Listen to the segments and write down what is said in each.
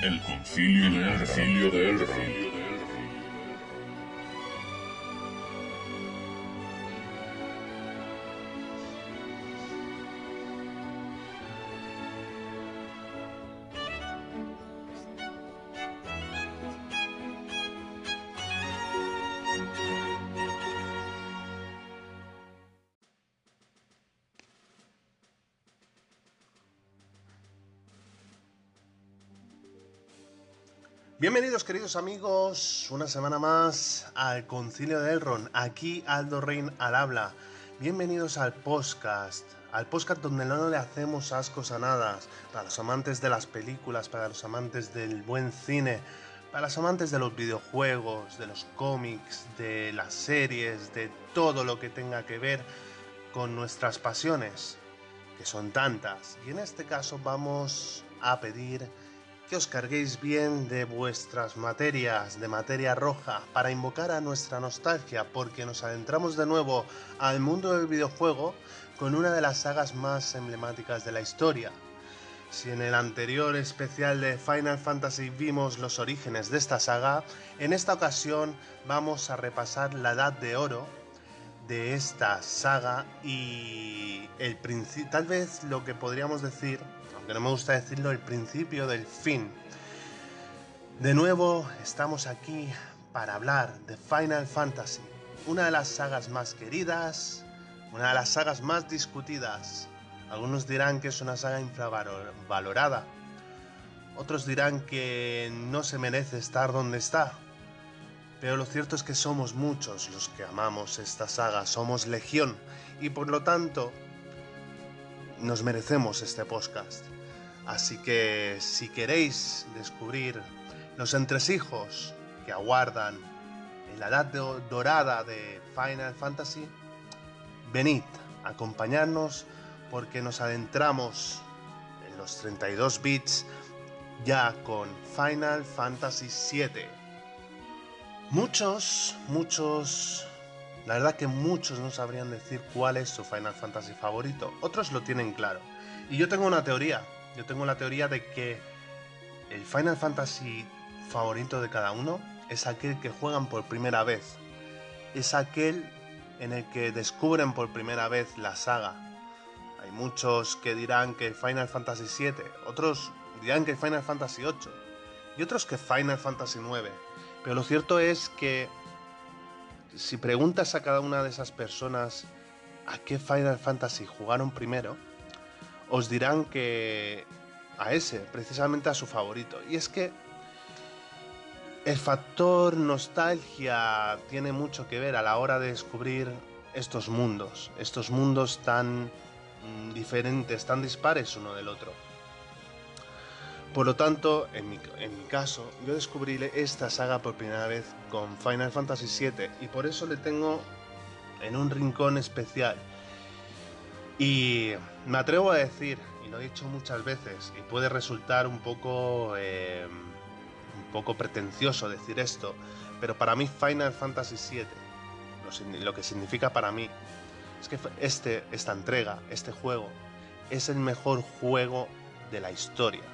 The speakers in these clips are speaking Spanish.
El Concilio de Elra. Bienvenidos, queridos amigos, una semana más al Concilio de Elrond. Aquí Aldo Rein al habla. Bienvenidos al podcast donde no le hacemos ascos a nada. Para los amantes de las películas, para los amantes del buen cine, para los amantes de los videojuegos, de los cómics, de las series, de todo lo que tenga que ver con nuestras pasiones, que son tantas. Y en este caso vamos a pedir que os carguéis bien de vuestras materias, de materia roja, para invocar a nuestra nostalgia, porque nos adentramos de nuevo al mundo del videojuego con una de las sagas más emblemáticas de la historia. Si en el anterior especial de Final Fantasy vimos los orígenes de esta saga, en esta ocasión vamos a repasar la edad de oro de esta saga y tal vez lo que podríamos decir, que no me gusta decirlo, el principio del fin. De nuevo estamos aquí para hablar de Final Fantasy, una de las sagas más queridas, una de las sagas más discutidas. Algunos dirán que es una saga infravalorada, otros dirán que no se merece estar donde está, pero lo cierto es que somos muchos los que amamos esta saga, somos legión, y por lo tanto nos merecemos este podcast. Así que si queréis descubrir los entresijos que aguardan en la edad dorada de Final Fantasy, venid, acompañadnos, porque nos adentramos en los 32 bits ya con Final Fantasy VII. Muchos, la verdad que muchos no sabrían decir cuál es su Final Fantasy favorito, otros lo tienen claro. Y yo tengo una teoría. Yo tengo la teoría de que el Final Fantasy favorito de cada uno es aquel que juegan por primera vez. Es aquel en el que descubren por primera vez la saga. Hay muchos que dirán que Final Fantasy VII, otros dirán que Final Fantasy VIII y otros que Final Fantasy IX. Pero lo cierto es que si preguntas a cada una de esas personas a qué Final Fantasy jugaron primero, os dirán que a ese, precisamente a su favorito. Y es que el factor nostalgia tiene mucho que ver a la hora de descubrir estos mundos tan diferentes, tan dispares uno del otro. Por lo tanto, en mi caso, yo descubrí esta saga por primera vez con Final Fantasy VII, y por eso le tengo en un rincón especial. Y me atrevo a decir, y lo he dicho muchas veces, y puede resultar un poco pretencioso decir esto, pero para mí Final Fantasy VII, lo que significa para mí, es que esta entrega, este juego, es el mejor juego de la historia.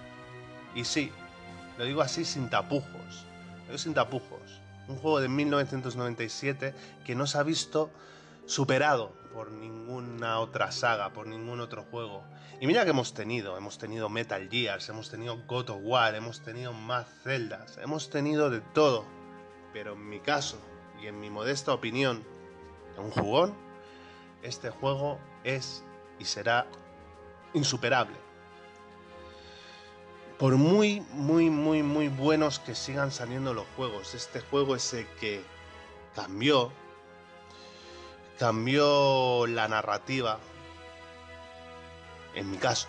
Y sí, lo digo así sin tapujos, un juego de 1997 que no se ha visto superado por ninguna otra saga, por ningún otro juego. Y mira que hemos tenido Metal Gears, hemos tenido God of War, hemos tenido más Zeldas, hemos tenido de todo, pero en mi caso y en mi modesta opinión, un jugón, este juego es y será insuperable. Por muy buenos que sigan saliendo los juegos, este juego es el que cambió la narrativa, en mi caso,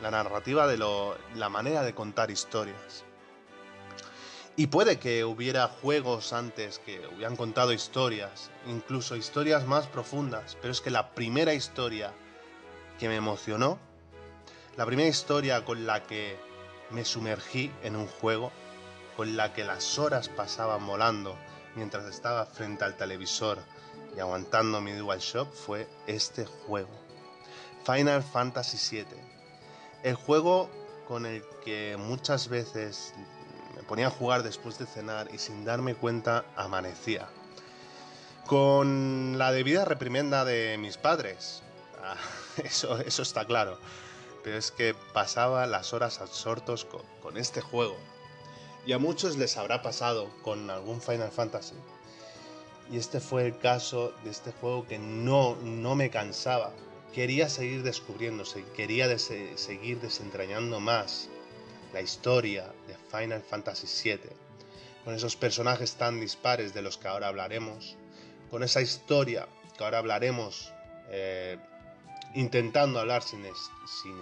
la narrativa de la manera de contar historias. Y puede que hubiera juegos antes que hubieran contado historias, incluso historias más profundas, pero es que la primera historia que me emocionó, la primera historia con la que me sumergí en un juego, con la que las horas pasaban volando mientras estaba frente al televisor y aguantando mi DualShock, fue este juego, Final Fantasy VII. El juego con el que muchas veces me ponía a jugar después de cenar y sin darme cuenta amanecía. Con la debida reprimenda de mis padres, eso está claro, pero es que pasaba las horas absortos con este juego. Y a muchos les habrá pasado con algún Final Fantasy. Y este fue el caso de este juego que no me cansaba. Quería seguir descubriéndose, quería seguir desentrañando más la historia de Final Fantasy VII, con esos personajes tan dispares de los que ahora hablaremos, con esa historia que ahora hablaremos, intentando hablar sin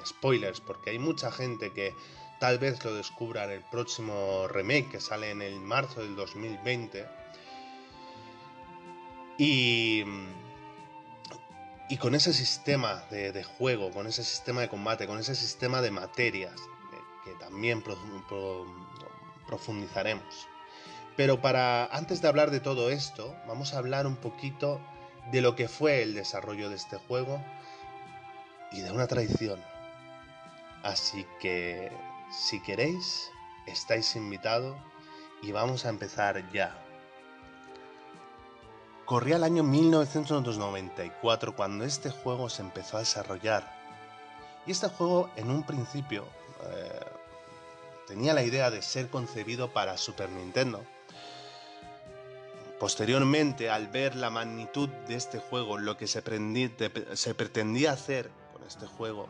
spoilers, porque hay mucha gente que tal vez lo descubra en el próximo remake que sale en el marzo del 2020. Y con ese sistema de juego, con ese sistema de combate, con ese sistema de materias, que también profundizaremos. Pero antes de hablar de todo esto, vamos a hablar un poquito de lo que fue el desarrollo de este juego y de una tradición. Así que, si queréis, estáis invitados y vamos a empezar ya. Corría el año 1994 cuando este juego se empezó a desarrollar. Y este juego, en un principio, tenía la idea de ser concebido para Super Nintendo. Posteriormente, al ver la magnitud de este juego, lo que se pretendía hacer con este juego,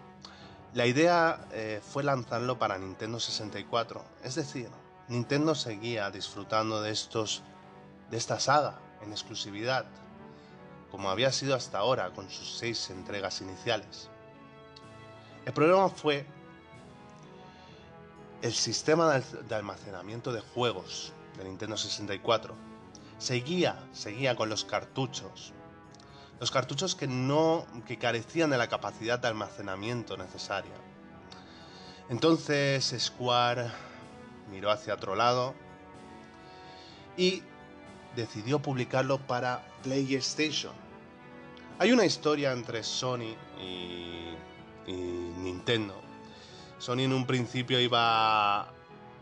la idea fue lanzarlo para Nintendo 64. Es decir, Nintendo seguía disfrutando de esta saga en exclusividad, como había sido hasta ahora con sus 6 entregas iniciales. El problema fue el sistema de almacenamiento de juegos de Nintendo 64. Seguía con los cartuchos. Los cartuchos que carecían de la capacidad de almacenamiento necesaria. Entonces Square miró hacia otro lado y decidió publicarlo para PlayStation. Hay una historia entre Sony y Nintendo. Sony en un principio iba a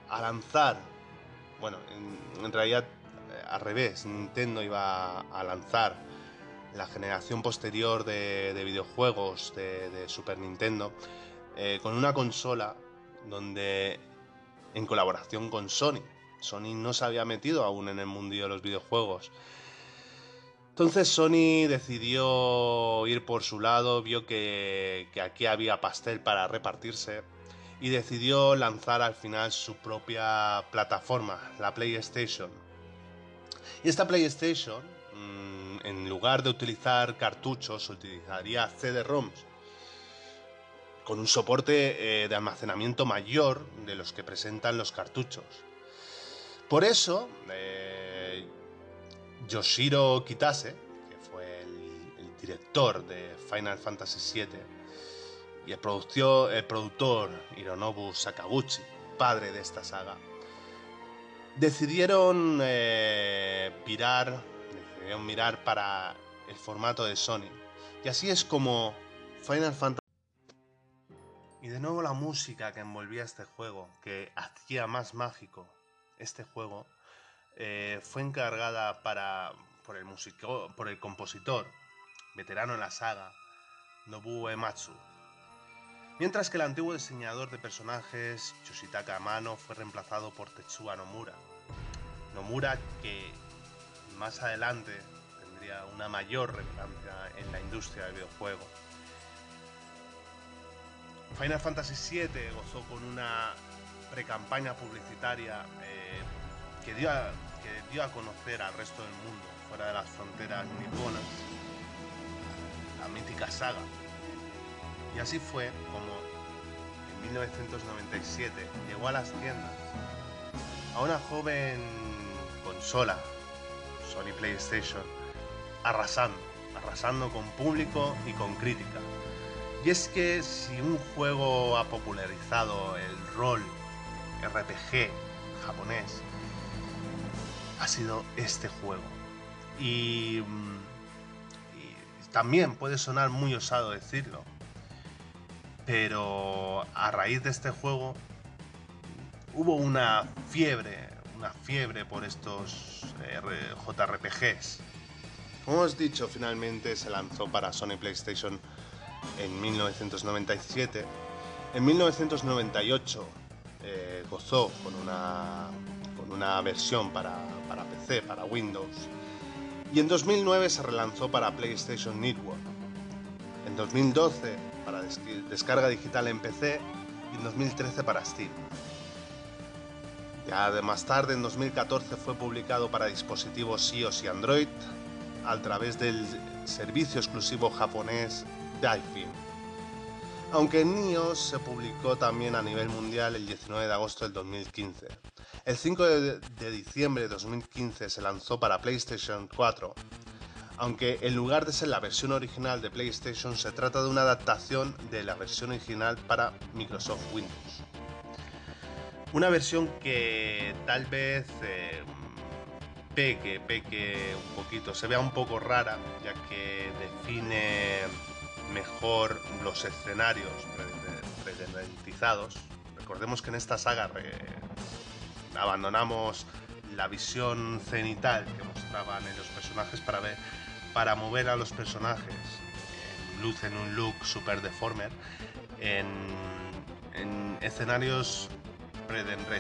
lanzar, bueno, en realidad al revés, Nintendo iba a lanzar la generación posterior de videojuegos de Super Nintendo con una consola donde, en colaboración con Sony. Sony no se había metido aún en el mundillo de los videojuegos. Entonces Sony decidió ir por su lado, vio que aquí había pastel para repartirse y decidió lanzar al final su propia plataforma, la PlayStation. Y esta PlayStation, en lugar de utilizar cartuchos, utilizaría CD-ROMs con un soporte de almacenamiento mayor de los que presentan los cartuchos. Por eso, Yoshihiro Kitase, que fue el director de Final Fantasy VII, y el productor Hironobu Sakaguchi, padre de esta saga, decidieron mirar para el formato de Sony. Y así es como Final Fantasy... Y de nuevo la música que envolvía este juego, que hacía más mágico este juego, fue encargada por el compositor veterano en la saga, Nobuo Uematsu, mientras que el antiguo diseñador de personajes Yoshitaka Amano fue reemplazado por Tetsuya Nomura. Nomura, que más adelante tendría una mayor relevancia en la industria del videojuego. Final Fantasy VII gozó con una precampaña publicitaria que dio a conocer al resto del mundo, fuera de las fronteras niponas, la mítica saga. Y así fue como en 1997 llegó a las tiendas a una joven consola, Sony PlayStation, arrasando con público y con crítica. Y es que si un juego ha popularizado el rol RPG japonés, ha sido este juego. Y también puede sonar muy osado decirlo, Pero a raíz de este juego hubo una fiebre por estos JRPGs. Como os he dicho, finalmente se lanzó para Sony PlayStation en 1997. En 1998 gozó con una versión para PC, para Windows. Y en 2009 se relanzó para PlayStation Network. En 2012 para descarga digital en PC y en 2013 para Steam. Ya de más tarde, en 2014, fue publicado para dispositivos iOS y Android a través del servicio exclusivo japonés Daikin. Aunque en iOS se publicó también a nivel mundial el 19 de agosto del 2015. El 5 de diciembre de 2015 se lanzó para PlayStation 4, aunque en lugar de ser la versión original de PlayStation, se trata de una adaptación de la versión original para Microsoft Windows. Una versión que tal vez peque un poquito, se vea un poco rara, ya que define mejor los escenarios pre-renderizados. Recordemos que en esta saga abandonamos la visión cenital que mostraban en los personajes para mover a los personajes en un look super deformer en escenarios renderizados,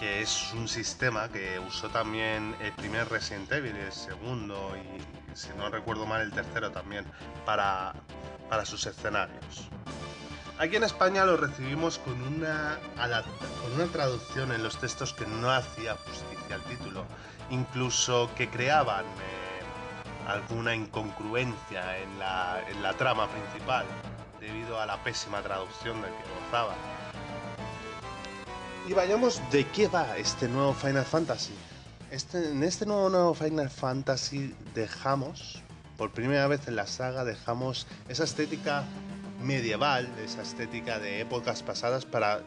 que es un sistema que usó también el primer Resident Evil, el segundo y, si no recuerdo mal, el tercero también para sus escenarios. Aquí en España lo recibimos con una traducción en los textos que no hacía justicia al título, incluso que creaban alguna incongruencia en la trama principal debido a la pésima traducción de que gozaba. Y vayamos de qué va este nuevo Final Fantasy. En este nuevo Final Fantasy dejamos, por primera vez en la saga, dejamos esa estética medieval, esa estética de épocas pasadas, para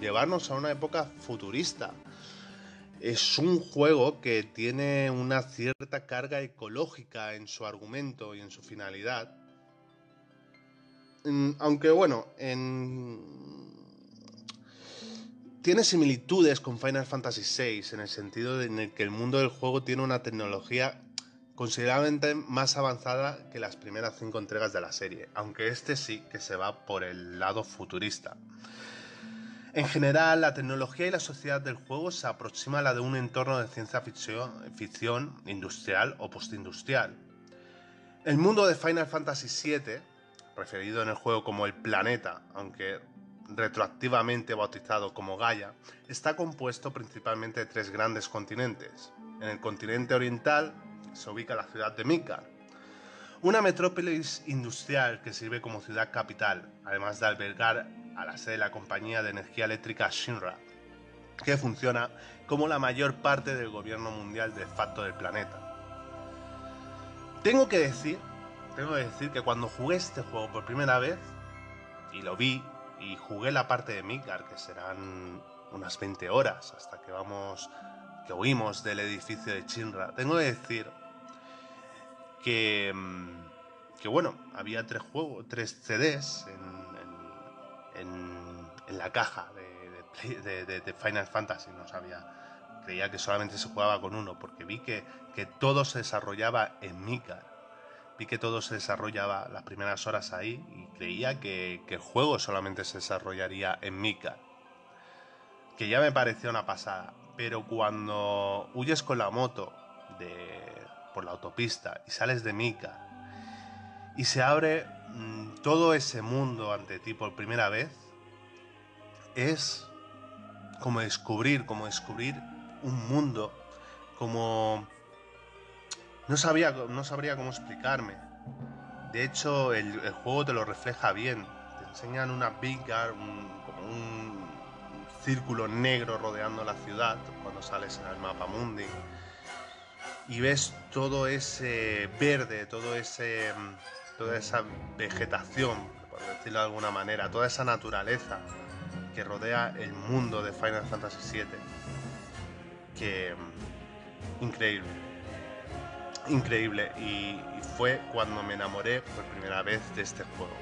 llevarnos a una época futurista. Es un juego que tiene una cierta carga ecológica en su argumento y en su finalidad. Aunque bueno, tiene similitudes con Final Fantasy VI en el sentido de en el que el mundo del juego tiene una tecnología considerablemente más avanzada que las primeras 5 entregas de la serie, aunque este sí que se va por el lado futurista. En general, la tecnología y la sociedad del juego se aproxima a la de un entorno de ciencia ficción industrial o postindustrial. El mundo de Final Fantasy VII, referido en el juego como el planeta, aunque retroactivamente bautizado como Gaia, está compuesto principalmente de 3 grandes continentes. En el continente oriental se ubica la ciudad de Midgar, una metrópolis industrial que sirve como ciudad capital, además de albergar a la sede de la compañía de energía eléctrica Shinra, que funciona como la mayor parte del gobierno mundial de facto del planeta. Tengo que decir que cuando jugué este juego por primera vez, y lo vi, y jugué la parte de Midgar, que serán unas 20 horas hasta que huimos del edificio de Shinra. Tengo que decir que bueno, había 3 CDs en la caja de Final Fantasy. No sabía, creía que solamente se jugaba con uno, porque vi que todo se desarrollaba en Midgar. Vi que todo se desarrollaba las primeras horas ahí y creía que el juego solamente se desarrollaría en Midgar, que ya me parecía una pasada. Pero cuando huyes con la moto por la autopista y sales de Midgar y se abre todo ese mundo ante ti por primera vez, es como descubrir un mundo, como... No sabría cómo explicarme. De hecho, el juego te lo refleja bien. Te enseñan una Midgar, como un círculo negro rodeando la ciudad cuando sales en el mapa mundi. Y ves todo ese verde, toda esa vegetación por decirlo de alguna manera, toda esa naturaleza que rodea el mundo de Final Fantasy VII, que increíble, increíble, y fue cuando me enamoré por primera vez de este juego.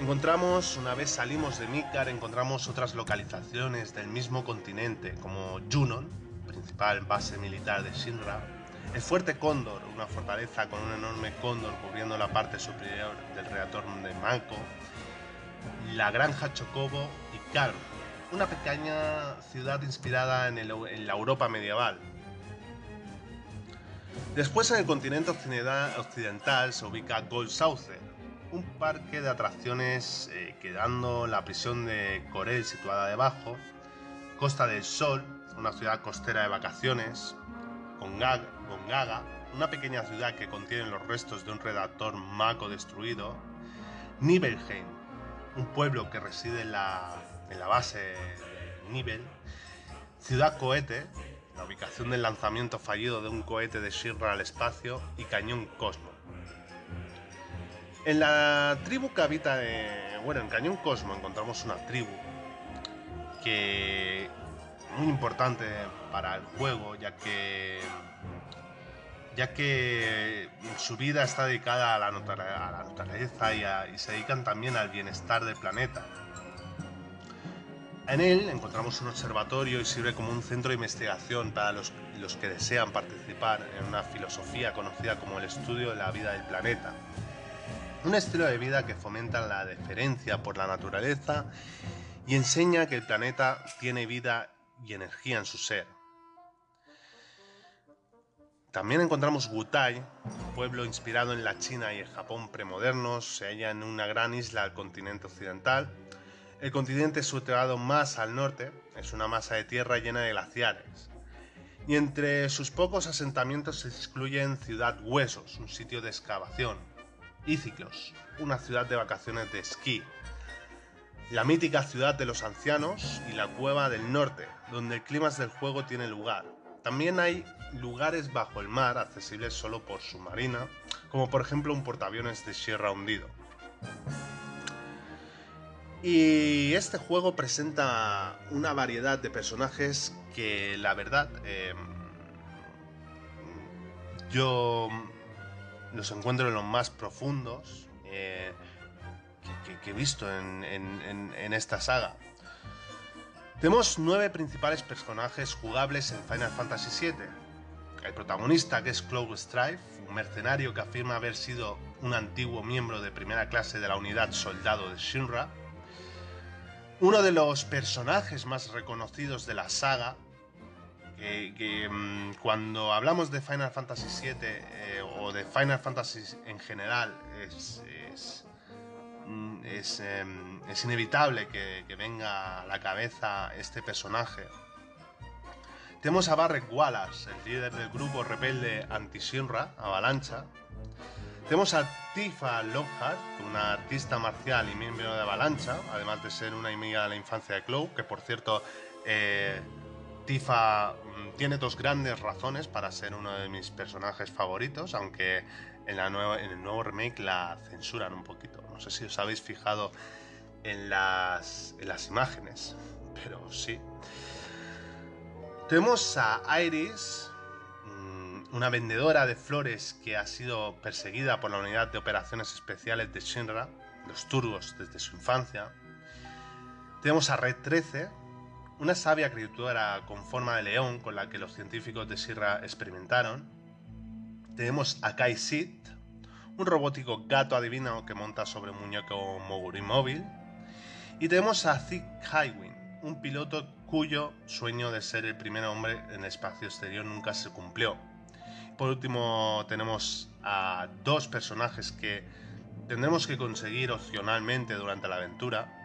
Encontramos, una vez salimos de Midgar, encontramos otras localizaciones del mismo continente, como Junon, principal base militar de Shinra, el Fuerte Cóndor, una fortaleza con un enorme cóndor cubriendo la parte superior del reactor de Manco, la Granja Chocobo y Karm, una pequeña ciudad inspirada en la Europa medieval. Después, en el continente occidental se ubica Gold Saucer, un parque de atracciones quedando la prisión de Corel situada debajo, Costa del Sol, una ciudad costera de vacaciones, Gongaga, una pequeña ciudad que contiene los restos de un redactor mako destruido, Nibelheim, un pueblo que reside en la base de Nibel, Ciudad Cohete, la ubicación del lanzamiento fallido de un cohete de Shinra al espacio, y Cañón Cosmo. En la tribu que habita, en Cañón Cosmo encontramos una tribu que muy importante para el juego, ya que su vida está dedicada a la naturaleza y se dedican también al bienestar del planeta. En él encontramos un observatorio y sirve como un centro de investigación para los que desean participar en una filosofía conocida como el estudio de la vida del planeta. Un estilo de vida que fomenta la deferencia por la naturaleza y enseña que el planeta tiene vida y energía en su ser. También encontramos Wutai, un pueblo inspirado en la China y el Japón premodernos, se halla en una gran isla del continente occidental. El continente subterráneo más al norte es una masa de tierra llena de glaciares, y entre sus pocos asentamientos se excluyen Ciudad Huesos, un sitio de excavación, y Ciclos, una ciudad de vacaciones de esquí, la mítica ciudad de los ancianos y la cueva del norte, donde el clima del juego tiene lugar. También hay lugares bajo el mar accesibles solo por submarina, como por ejemplo un portaaviones de Sierra hundido. Y este juego presenta una variedad de personajes que la verdad yo los encuentro en los más profundos que he visto en esta saga. Tenemos 9 principales personajes jugables en Final Fantasy VII. El protagonista, que es Cloud Strife, un mercenario que afirma haber sido un antiguo miembro de primera clase de la unidad soldado de Shinra. Uno de los personajes más reconocidos de la saga, que cuando hablamos de Final Fantasy VII o de Final Fantasy en general es inevitable que venga a la cabeza este personaje. Tenemos a Barrett Wallace, el líder del grupo rebelde anti-Shinra, Avalancha. Tenemos a Tifa Lockhart, una artista marcial y miembro de Avalancha, además de ser una amiga de la infancia de Cloud, que por cierto, Tifa tiene dos grandes razones para ser uno de mis personajes favoritos, aunque en el nuevo remake la censuran un poquito. No sé si os habéis fijado en las imágenes, pero sí. Tenemos a Iris, una vendedora de flores que ha sido perseguida por la unidad de operaciones especiales de Shinra, los Turgos, desde su infancia. Tenemos a Red 13, una sabia criatura con forma de león con la que los científicos de Shinra experimentaron. Tenemos a Kai Sid, un robótico gato adivino que monta sobre un muñeco Moguri móvil. Y tenemos a Zeke Highwind, un piloto cuyo sueño de ser el primer hombre en el espacio exterior nunca se cumplió. Por último, tenemos a 2 personajes que tendremos que conseguir opcionalmente durante la aventura,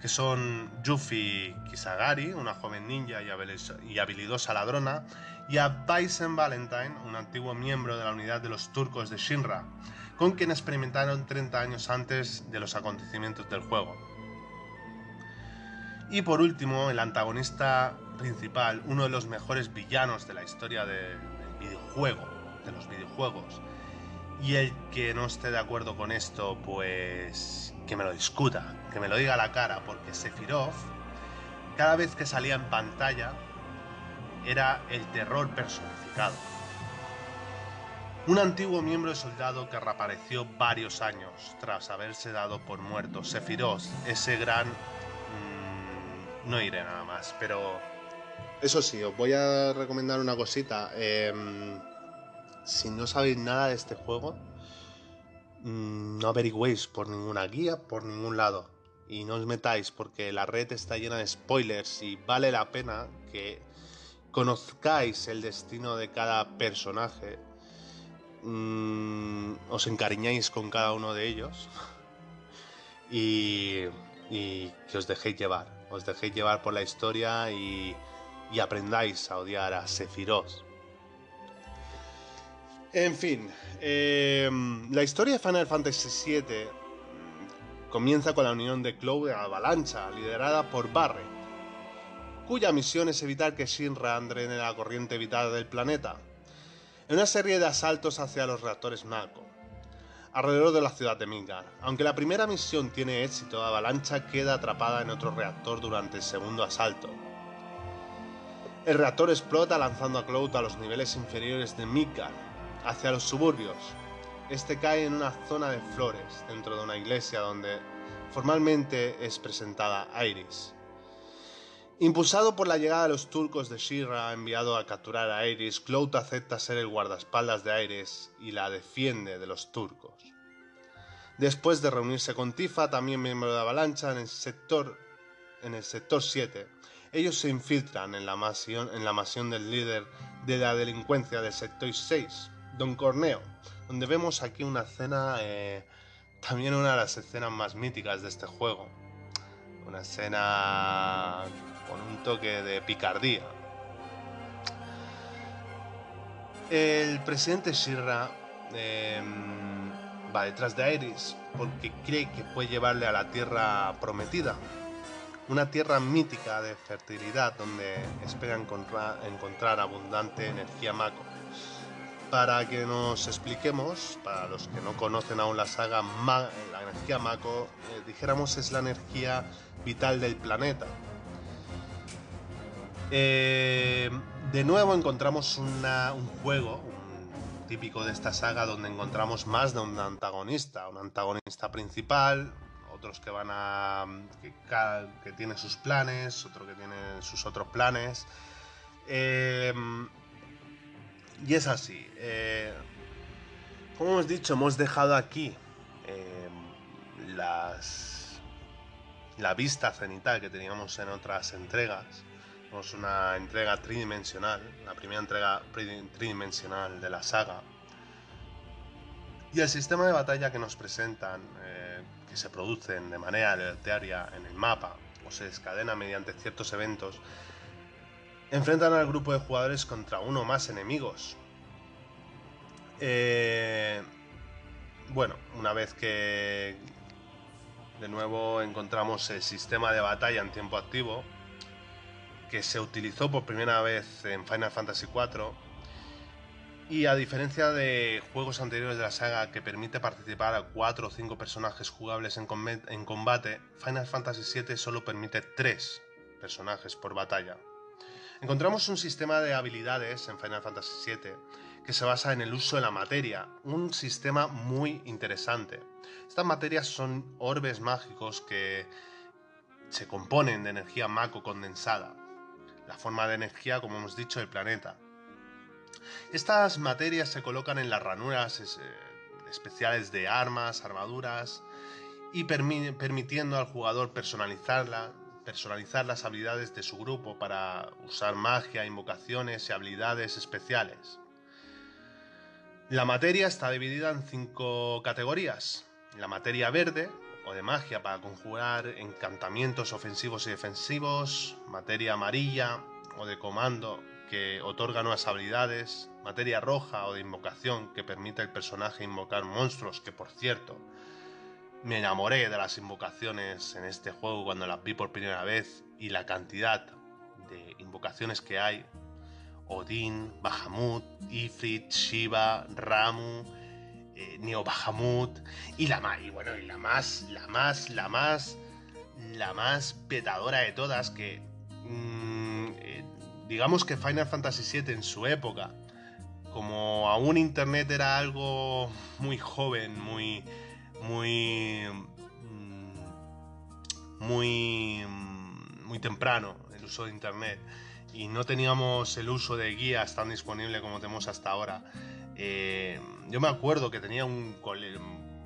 que son Yuffie Kisagari, una joven ninja y habilidosa ladrona, y a Bison Valentine, un antiguo miembro de la unidad de los turcos de Shinra, con quien experimentaron 30 años antes de los acontecimientos del juego. Y por último, el antagonista principal, uno de los mejores villanos de la historia de los videojuegos, Y el que no esté de acuerdo con esto, pues que me lo discuta, que me lo diga a la cara, porque Sephiroth, cada vez que salía en pantalla, era el terror personificado. Un antiguo miembro y soldado que reapareció varios años tras haberse dado por muerto. Sephiroth, ese gran... no iré nada más, pero... Eso sí, os voy a recomendar una cosita. Si no sabéis nada de este juego, no averigüéis por ninguna guía, por ningún lado. Y no os metáis, porque la red está llena de spoilers y vale la pena que conozcáis el destino de cada personaje. Os encariñáis con cada uno de ellos y que os dejéis llevar. Os dejéis llevar por la historia y aprendáis a odiar a Sephiroth. En fin, la historia de Final Fantasy VII comienza con la unión de Cloud y Avalancha, liderada por Barret, cuya misión es evitar que Shinra entre en la corriente vital del planeta, en una serie de asaltos hacia los reactores Mako, alrededor de la ciudad de Midgar. Aunque la primera misión tiene éxito, Avalancha queda atrapada en otro reactor durante el segundo asalto. El reactor explota, lanzando a Cloud a los niveles inferiores de Midgar, hacia los suburbios. Este cae en una zona de flores, dentro de una iglesia donde formalmente es presentada Iris. Impulsado por la llegada de los turcos de Shinra, enviado a capturar a Iris, Cloud acepta ser el guardaespaldas de Iris y la defiende de los turcos. Después de reunirse con Tifa, también miembro de Avalancha, en el sector 7, ellos se infiltran en la mansión del líder de la delincuencia del sector 6, Don Corneo, donde vemos aquí una escena, también una de las escenas más míticas de este juego. Una escena con un toque de picardía. El presidente Shinra va detrás de Iris porque cree que puede llevarle a la tierra prometida. Una tierra mítica de fertilidad donde espera encontrar abundante energía Mako. Para que nos expliquemos, para los que no conocen aún la saga, la energía Mako, dijéramos, es la energía vital del planeta. De nuevo encontramos un juego típico de esta saga donde encontramos más de un antagonista principal, otros que van a... que tiene sus planes, otro que tiene sus otros planes. Y es así. Como hemos dicho, hemos dejado aquí la vista cenital que teníamos en otras entregas. Tenemos una entrega tridimensional, la primera entrega tridimensional de la saga. Y el sistema de batalla que nos presentan, que se producen de manera aleatoria en el mapa o se descadena mediante ciertos eventos, enfrentan al grupo de jugadores contra uno o más enemigos. Bueno, una vez que de nuevo encontramos el sistema de batalla en tiempo activo, que se utilizó por primera vez en Final Fantasy IV, y a diferencia de juegos anteriores de la saga que permite participar a 4 o 5 personajes jugables en combate, Final Fantasy VII solo permite 3 personajes por batalla. Encontramos un sistema de habilidades en Final Fantasy VII que se basa en el uso de la materia, un sistema muy interesante. Estas materias son orbes mágicos que se componen de energía Mako condensada, la forma de energía, como hemos dicho, del planeta. Estas materias se colocan en las ranuras especiales de armas, armaduras, y permitiendo al jugador personalizar las habilidades de su grupo para usar magia, invocaciones y habilidades especiales. La materia está dividida en 5 categorías. La materia verde, o de magia, para conjurar encantamientos ofensivos y defensivos. Materia amarilla, o de comando, que otorga nuevas habilidades. Materia roja, o de invocación, que permite al personaje invocar monstruos, que, por cierto, me enamoré de las invocaciones en este juego cuando las vi por primera vez, y la cantidad de invocaciones que hay: Odín, Bahamut, Ifrit, Shiva, Ramu, Neo Bahamut y la más, y bueno, y la más petadora de todas, que digamos que Final Fantasy VII en su época, como aún internet era algo muy joven, muy temprano el uso de internet, y no teníamos el uso de guías tan disponible como tenemos hasta ahora. Yo me acuerdo que tenía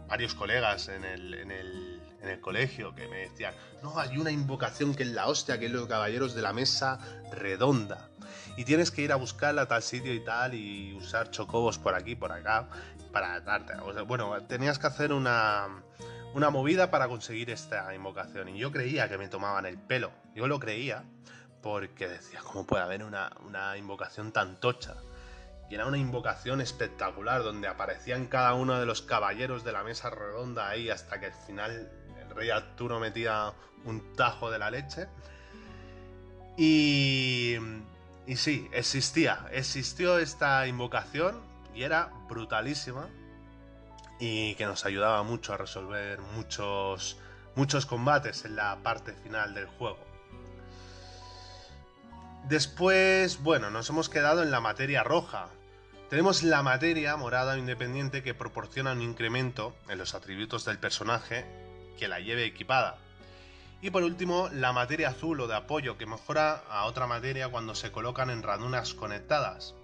varios colegas en el colegio que me decían: no, hay una invocación que es la hostia, que es los Caballeros de la Mesa Redonda, y tienes que ir a buscarla a tal sitio y tal, y usar chocobos por aquí, por acá, para darte, o sea, bueno, tenías que hacer una movida para conseguir esta invocación. Y yo creía que me tomaban el pelo, yo lo creía, porque decía: ¿cómo puede haber una invocación tan tocha? Y era una invocación espectacular, donde aparecían cada uno de los caballeros de la mesa redonda ahí, hasta que al final el rey Arturo metía un tajo de la leche. Y sí, existió esta invocación, y era brutalísima, y que nos ayudaba mucho a resolver muchos combates en la parte final del juego. Después, bueno, nos hemos quedado en la materia roja. Tenemos la materia morada o independiente, que proporciona un incremento en los atributos del personaje que la lleve equipada. Y por último, la materia azul o de apoyo, que mejora a otra materia cuando se colocan en ranuras conectadas.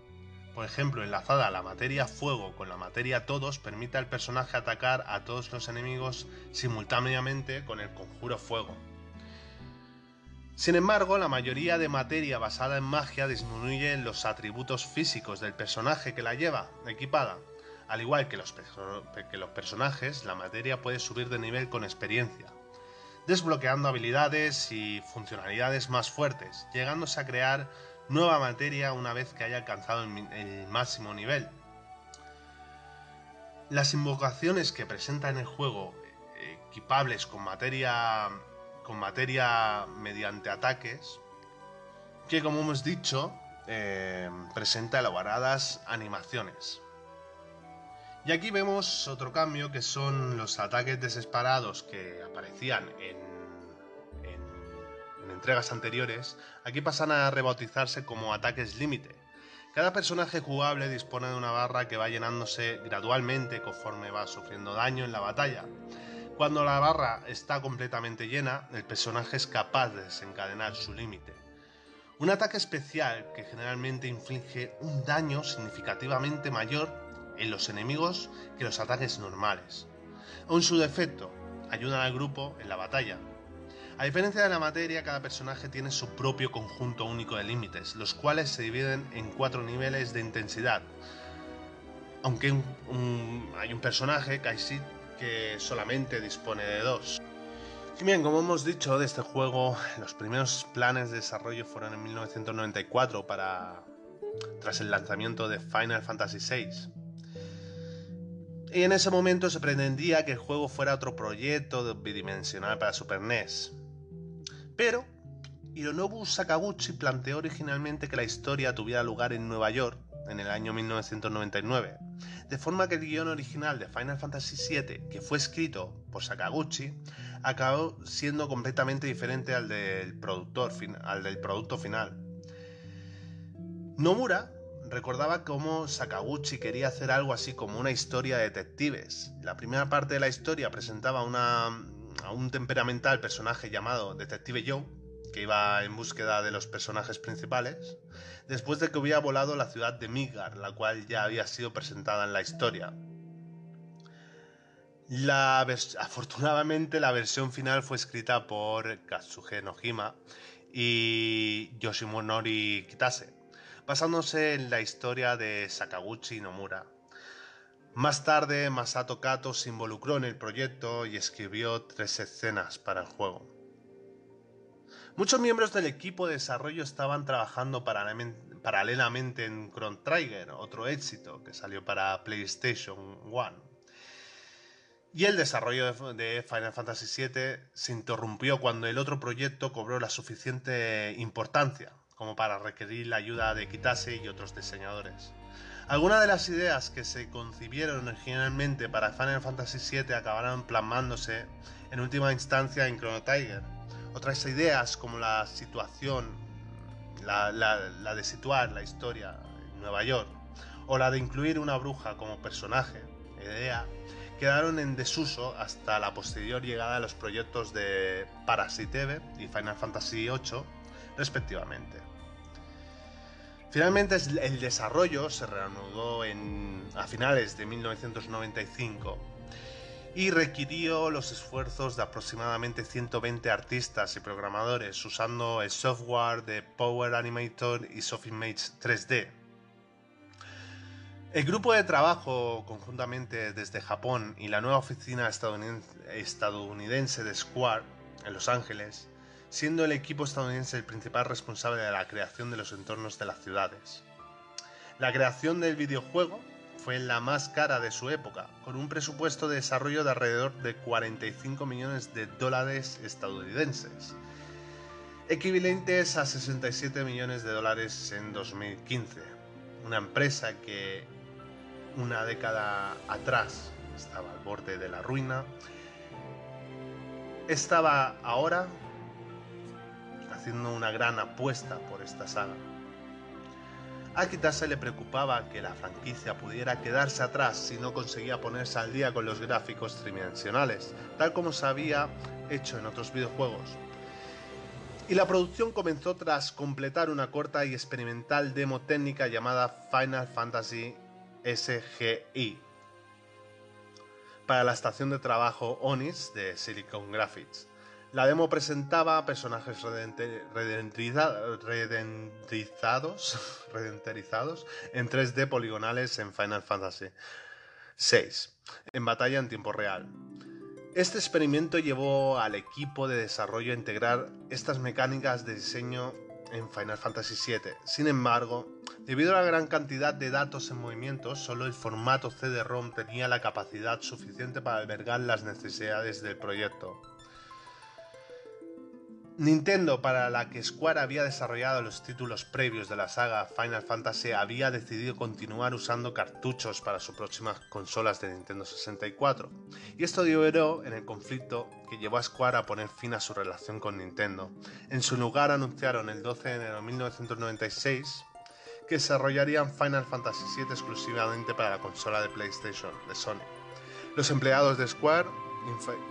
Por ejemplo, enlazada la materia fuego con la materia todos, permite al personaje atacar a todos los enemigos simultáneamente con el conjuro fuego. Sin embargo, la mayoría de materia basada en magia disminuye los atributos físicos del personaje que la lleva equipada. Al igual que los personajes, la materia puede subir de nivel con experiencia, desbloqueando habilidades y funcionalidades más fuertes, llegándose a crear nueva materia una vez que haya alcanzado el máximo nivel. Las invocaciones que presenta en el juego, equipables con materia mediante ataques, que, como hemos dicho, presenta elaboradas animaciones. Y aquí vemos otro cambio, que son los ataques desesperados que aparecían en entregas anteriores. Aquí pasan a rebautizarse como ataques límite. Cada personaje jugable dispone de una barra que va llenándose gradualmente conforme va sufriendo daño en la batalla. Cuando la barra está completamente llena, el personaje es capaz de desencadenar su límite. Un ataque especial que generalmente inflige un daño significativamente mayor en los enemigos que los ataques normales, o en su defecto, ayudan al grupo en la batalla. A diferencia de la materia, cada personaje tiene su propio conjunto único de límites, los cuales se dividen en 4 niveles de intensidad. Aunque hay un personaje, Kaisid, que solamente dispone de 2. Y bien, como hemos dicho, de este juego los primeros planes de desarrollo fueron en 1994, tras el lanzamiento de Final Fantasy VI. Y en ese momento se pretendía que el juego fuera otro proyecto bidimensional para Super NES. Pero Hironobu Sakaguchi planteó originalmente que la historia tuviera lugar en Nueva York en el año 1999, de forma que el guión original de Final Fantasy VII, que fue escrito por Sakaguchi, acabó siendo completamente diferente al del producto final. Nomura recordaba cómo Sakaguchi quería hacer algo así como una historia de detectives. La primera parte de la historia presentaba a un temperamental personaje llamado Detective Joe, que iba en búsqueda de los personajes principales, después de que hubiera volado la ciudad de Midgar, la cual ya había sido presentada en la historia. Afortunadamente, la versión final fue escrita por Katsuhei Nojima y Yoshinori Kitase, basándose en la historia de Sakaguchi y Nomura. Más tarde, Masato Kato se involucró en el proyecto y escribió 3 escenas para el juego. Muchos miembros del equipo de desarrollo estaban trabajando paralelamente en Chrono Trigger, otro éxito que salió para PlayStation 1. Y el desarrollo de Final Fantasy VII se interrumpió cuando el otro proyecto cobró la suficiente importancia como para requerir la ayuda de Kitase y otros diseñadores. Algunas de las ideas que se concibieron originalmente para Final Fantasy VII acabaron plasmándose en última instancia en Chrono Trigger. Otras ideas como la situación, la de situar la historia en Nueva York, o la de incluir una bruja como personaje, idea, quedaron en desuso hasta la posterior llegada de los proyectos de Parasite Eve y Final Fantasy VIII, respectivamente. Finalmente el desarrollo se reanudó a finales de 1995 y requirió los esfuerzos de aproximadamente 120 artistas y programadores usando el software de Power Animator y Softimage 3D. El grupo de trabajo conjuntamente desde Japón y la nueva oficina estadounidense de Square en Los Ángeles, siendo el equipo estadounidense el principal responsable de la creación de los entornos de las ciudades. La creación del videojuego fue la más cara de su época, con un presupuesto de desarrollo de alrededor de 45 millones de dólares estadounidenses, equivalentes a 67 millones de dólares en 2015, una empresa que una década atrás estaba al borde de la ruina, estaba ahora haciendo una gran apuesta por esta saga. A Kitase le preocupaba que la franquicia pudiera quedarse atrás si no conseguía ponerse al día con los gráficos tridimensionales, tal como se había hecho en otros videojuegos. Y la producción comenzó tras completar una corta y experimental demo técnica llamada Final Fantasy SGI para la estación de trabajo Onyx de Silicon Graphics. La demo presentaba personajes redenterizados en 3D poligonales en Final Fantasy VI, en batalla en tiempo real. Este experimento llevó al equipo de desarrollo a integrar estas mecánicas de diseño en Final Fantasy VII. Sin embargo, debido a la gran cantidad de datos en movimiento, solo el formato CD-ROM tenía la capacidad suficiente para albergar las necesidades del proyecto. Nintendo, para la que Square había desarrollado los títulos previos de la saga Final Fantasy, había decidido continuar usando cartuchos para sus próximas consolas de Nintendo 64, y esto derivó en el conflicto que llevó a Square a poner fin a su relación con Nintendo. En su lugar anunciaron el 12 de enero de 1996 que desarrollarían Final Fantasy VII exclusivamente para la consola de PlayStation de Sony. Los empleados de Square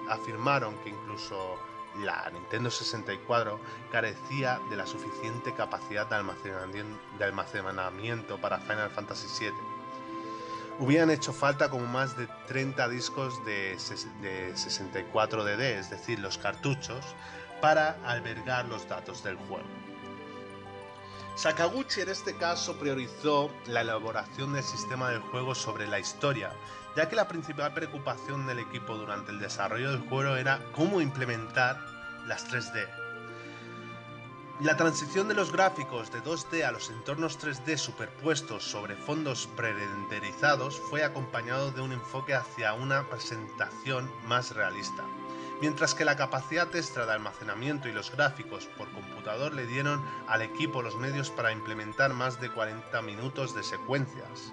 afirmaron que incluso la Nintendo 64 carecía de la suficiente capacidad de almacenamiento para Final Fantasy VII. Hubieran hecho falta como más de 30 discos de 64 DD, es decir, los cartuchos, para albergar los datos del juego. Sakaguchi en este caso priorizó la elaboración del sistema del juego sobre la historia, ya que la principal preocupación del equipo durante el desarrollo del juego era cómo implementar las 3D. La transición de los gráficos de 2D a los entornos 3D superpuestos sobre fondos pre-renderizados fue acompañado de un enfoque hacia una presentación más realista, mientras que la capacidad extra de almacenamiento y los gráficos por computador le dieron al equipo los medios para implementar más de 40 minutos de secuencias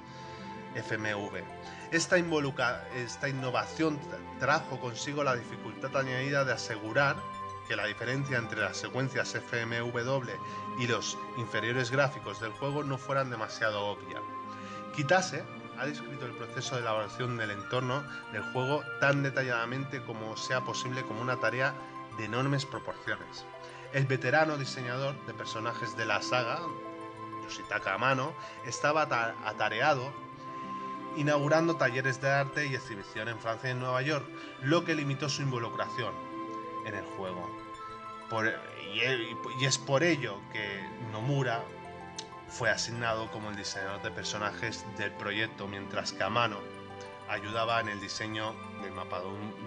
FMV. Esta innovación trajo consigo la dificultad añadida de asegurar que la diferencia entre las secuencias FMW y los inferiores gráficos del juego no fueran demasiado obvia. Kitase ha descrito el proceso de elaboración del entorno del juego tan detalladamente como sea posible como una tarea de enormes proporciones. El veterano diseñador de personajes de la saga, Yoshitaka Amano, estaba atareado inaugurando talleres de arte y exhibición en Francia y en Nueva York, lo que limitó su involucración en el juego. Y es por ello que Nomura fue asignado como el diseñador de personajes del proyecto, mientras que Amano ayudaba en el diseño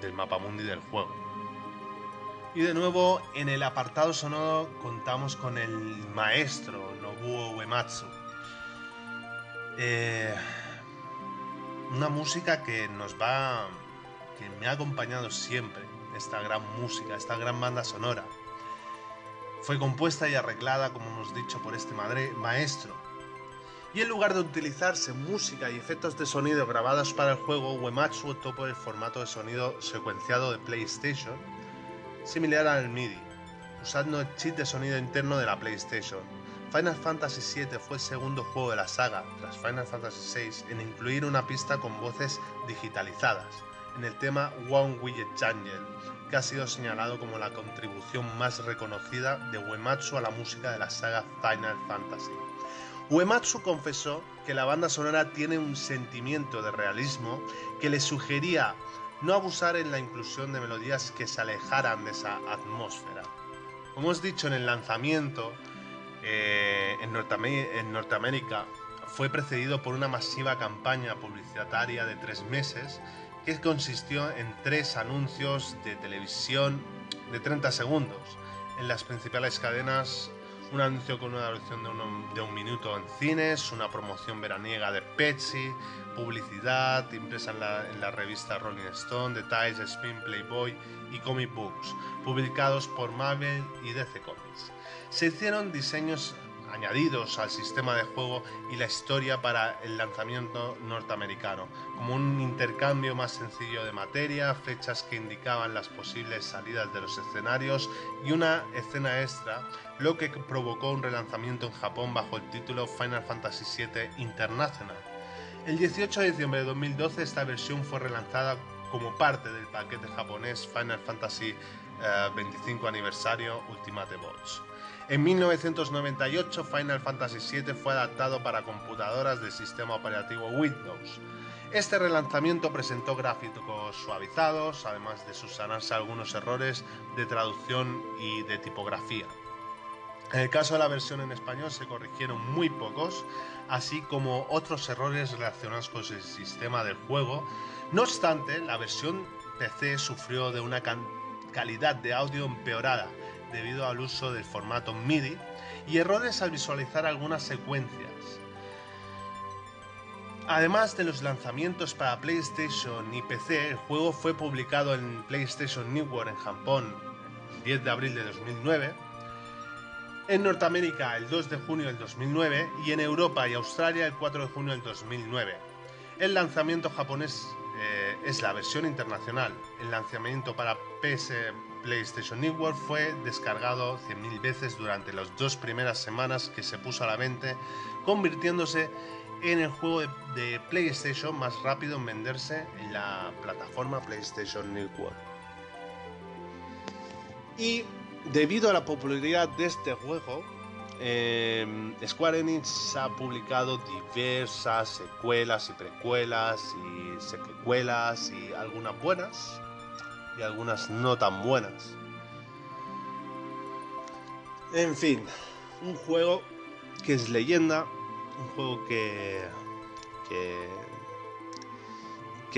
del mapamundi del juego. Y de nuevo, en el apartado sonoro contamos con el maestro Nobuo Uematsu. Una música que me ha acompañado siempre, esta gran banda sonora. Fue compuesta y arreglada, como hemos dicho, por este maestro, y en lugar de utilizarse música y efectos de sonido grabados para el juego, Uematsu optó por el formato de sonido secuenciado de PlayStation, similar al MIDI, usando el chip de sonido interno de la PlayStation. Final Fantasy VII fue el segundo juego de la saga, tras Final Fantasy VI, en incluir una pista con voces digitalizadas, en el tema One Winged Angel, que ha sido señalado como la contribución más reconocida de Uematsu a la música de la saga Final Fantasy. Uematsu confesó que la banda sonora tiene un sentimiento de realismo que le sugería no abusar en la inclusión de melodías que se alejaran de esa atmósfera. Como os he dicho, en el lanzamiento en Norteamérica fue precedido por una masiva campaña publicitaria de 3 meses que consistió en 3 anuncios de televisión de 30 segundos en las principales cadenas, un anuncio con una duración de un minuto en cines, una promoción veraniega de Pepsi, publicidad impresa en la revista Rolling Stone, The Times, Spin, Playboy y Comic Books, publicados por Marvel y DC Comics. Se hicieron diseños añadidos al sistema de juego y la historia para el lanzamiento norteamericano, como un intercambio más sencillo de materia, flechas que indicaban las posibles salidas de los escenarios y una escena extra, lo que provocó un relanzamiento en Japón bajo el título Final Fantasy VII International. El 18 de diciembre de 2012 esta versión fue relanzada como parte del paquete japonés Final Fantasy 25 Aniversario Ultimate Box. En 1998, Final Fantasy VII fue adaptado para computadoras del sistema operativo Windows. Este relanzamiento presentó gráficos suavizados, además de subsanarse algunos errores de traducción y de tipografía. En el caso de la versión en español se corrigieron muy pocos, así como otros errores relacionados con el sistema del juego. No obstante, la versión PC sufrió de una calidad de audio empeorada, debido al uso del formato MIDI y errores al visualizar algunas secuencias. Además de los lanzamientos para PlayStation y PC, el juego fue publicado en PlayStation Network en Japón el 10 de abril de 2009, en Norteamérica el 2 de junio del 2009 y en Europa y Australia el 4 de junio del 2009. El lanzamiento japonés es la versión internacional. El lanzamiento para PlayStation Network fue descargado 100.000 veces durante las 2 primeras semanas que se puso a la venta, convirtiéndose en el juego de PlayStation más rápido en venderse en la plataforma PlayStation Network. Y debido a la popularidad de este juego, Square Enix ha publicado diversas secuelas y precuelas y sequelas y algunas buenas y algunas no tan buenas. En fin, un juego que es leyenda, un juego que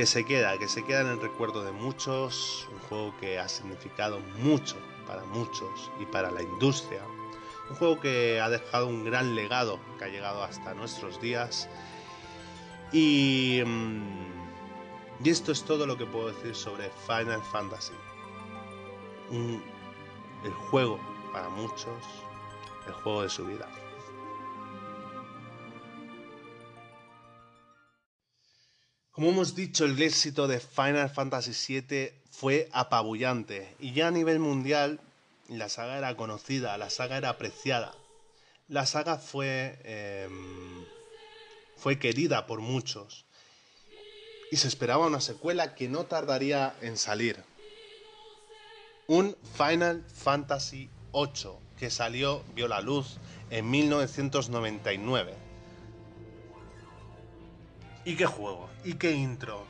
se queda en el recuerdo de muchos, un juego que ha significado mucho para muchos y para la industria, un juego que ha dejado un gran legado que ha llegado hasta nuestros días. Y esto es todo lo que puedo decir sobre Final Fantasy. El juego para muchos, el juego de su vida. Como hemos dicho, el éxito de Final Fantasy VII fue apabullante y ya a nivel mundial la saga era conocida, la saga era apreciada. La saga fue querida por muchos y se esperaba una secuela que no tardaría en salir. Un Final Fantasy VIII que vio la luz en 1999. Y qué juego, y qué intro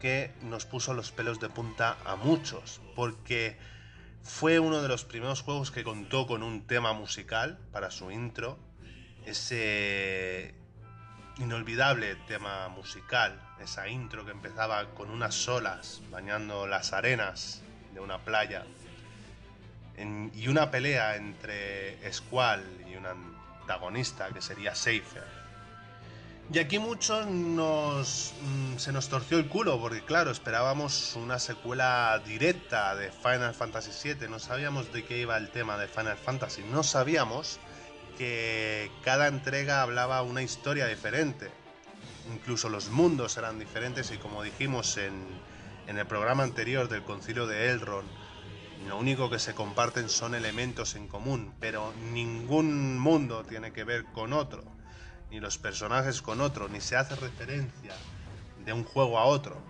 que nos puso los pelos de punta a muchos, porque fue uno de los primeros juegos que contó con un tema musical para su intro, ese inolvidable tema musical, esa intro que empezaba con unas olas bañando las arenas de una playa y una pelea entre Squall y un antagonista que sería Seifer. Y aquí muchos se nos torció el culo porque claro, esperábamos una secuela directa de Final Fantasy VII, no sabíamos de qué iba el tema de Final Fantasy, no sabíamos que cada entrega hablaba una historia diferente. Incluso los mundos eran diferentes y, como dijimos en el programa anterior del Concilio de Elrond, lo único que se comparten son elementos en común, pero ningún mundo tiene que ver con otro, ni los personajes con otro, ni se hace referencia de un juego a otro.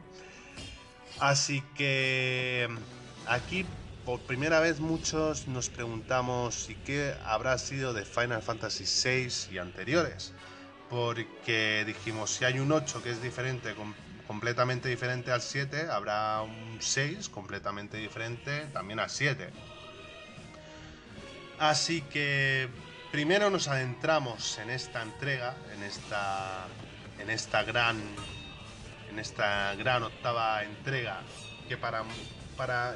Así que aquí por primera vez muchos nos preguntamos ¿y qué habrá sido de Final Fantasy VI y anteriores? Porque dijimos, si hay un 8 que es diferente, completamente diferente al 7, habrá un 6 completamente diferente también al 7. Así que primero nos adentramos en esta entrega, en esta gran octava entrega, que para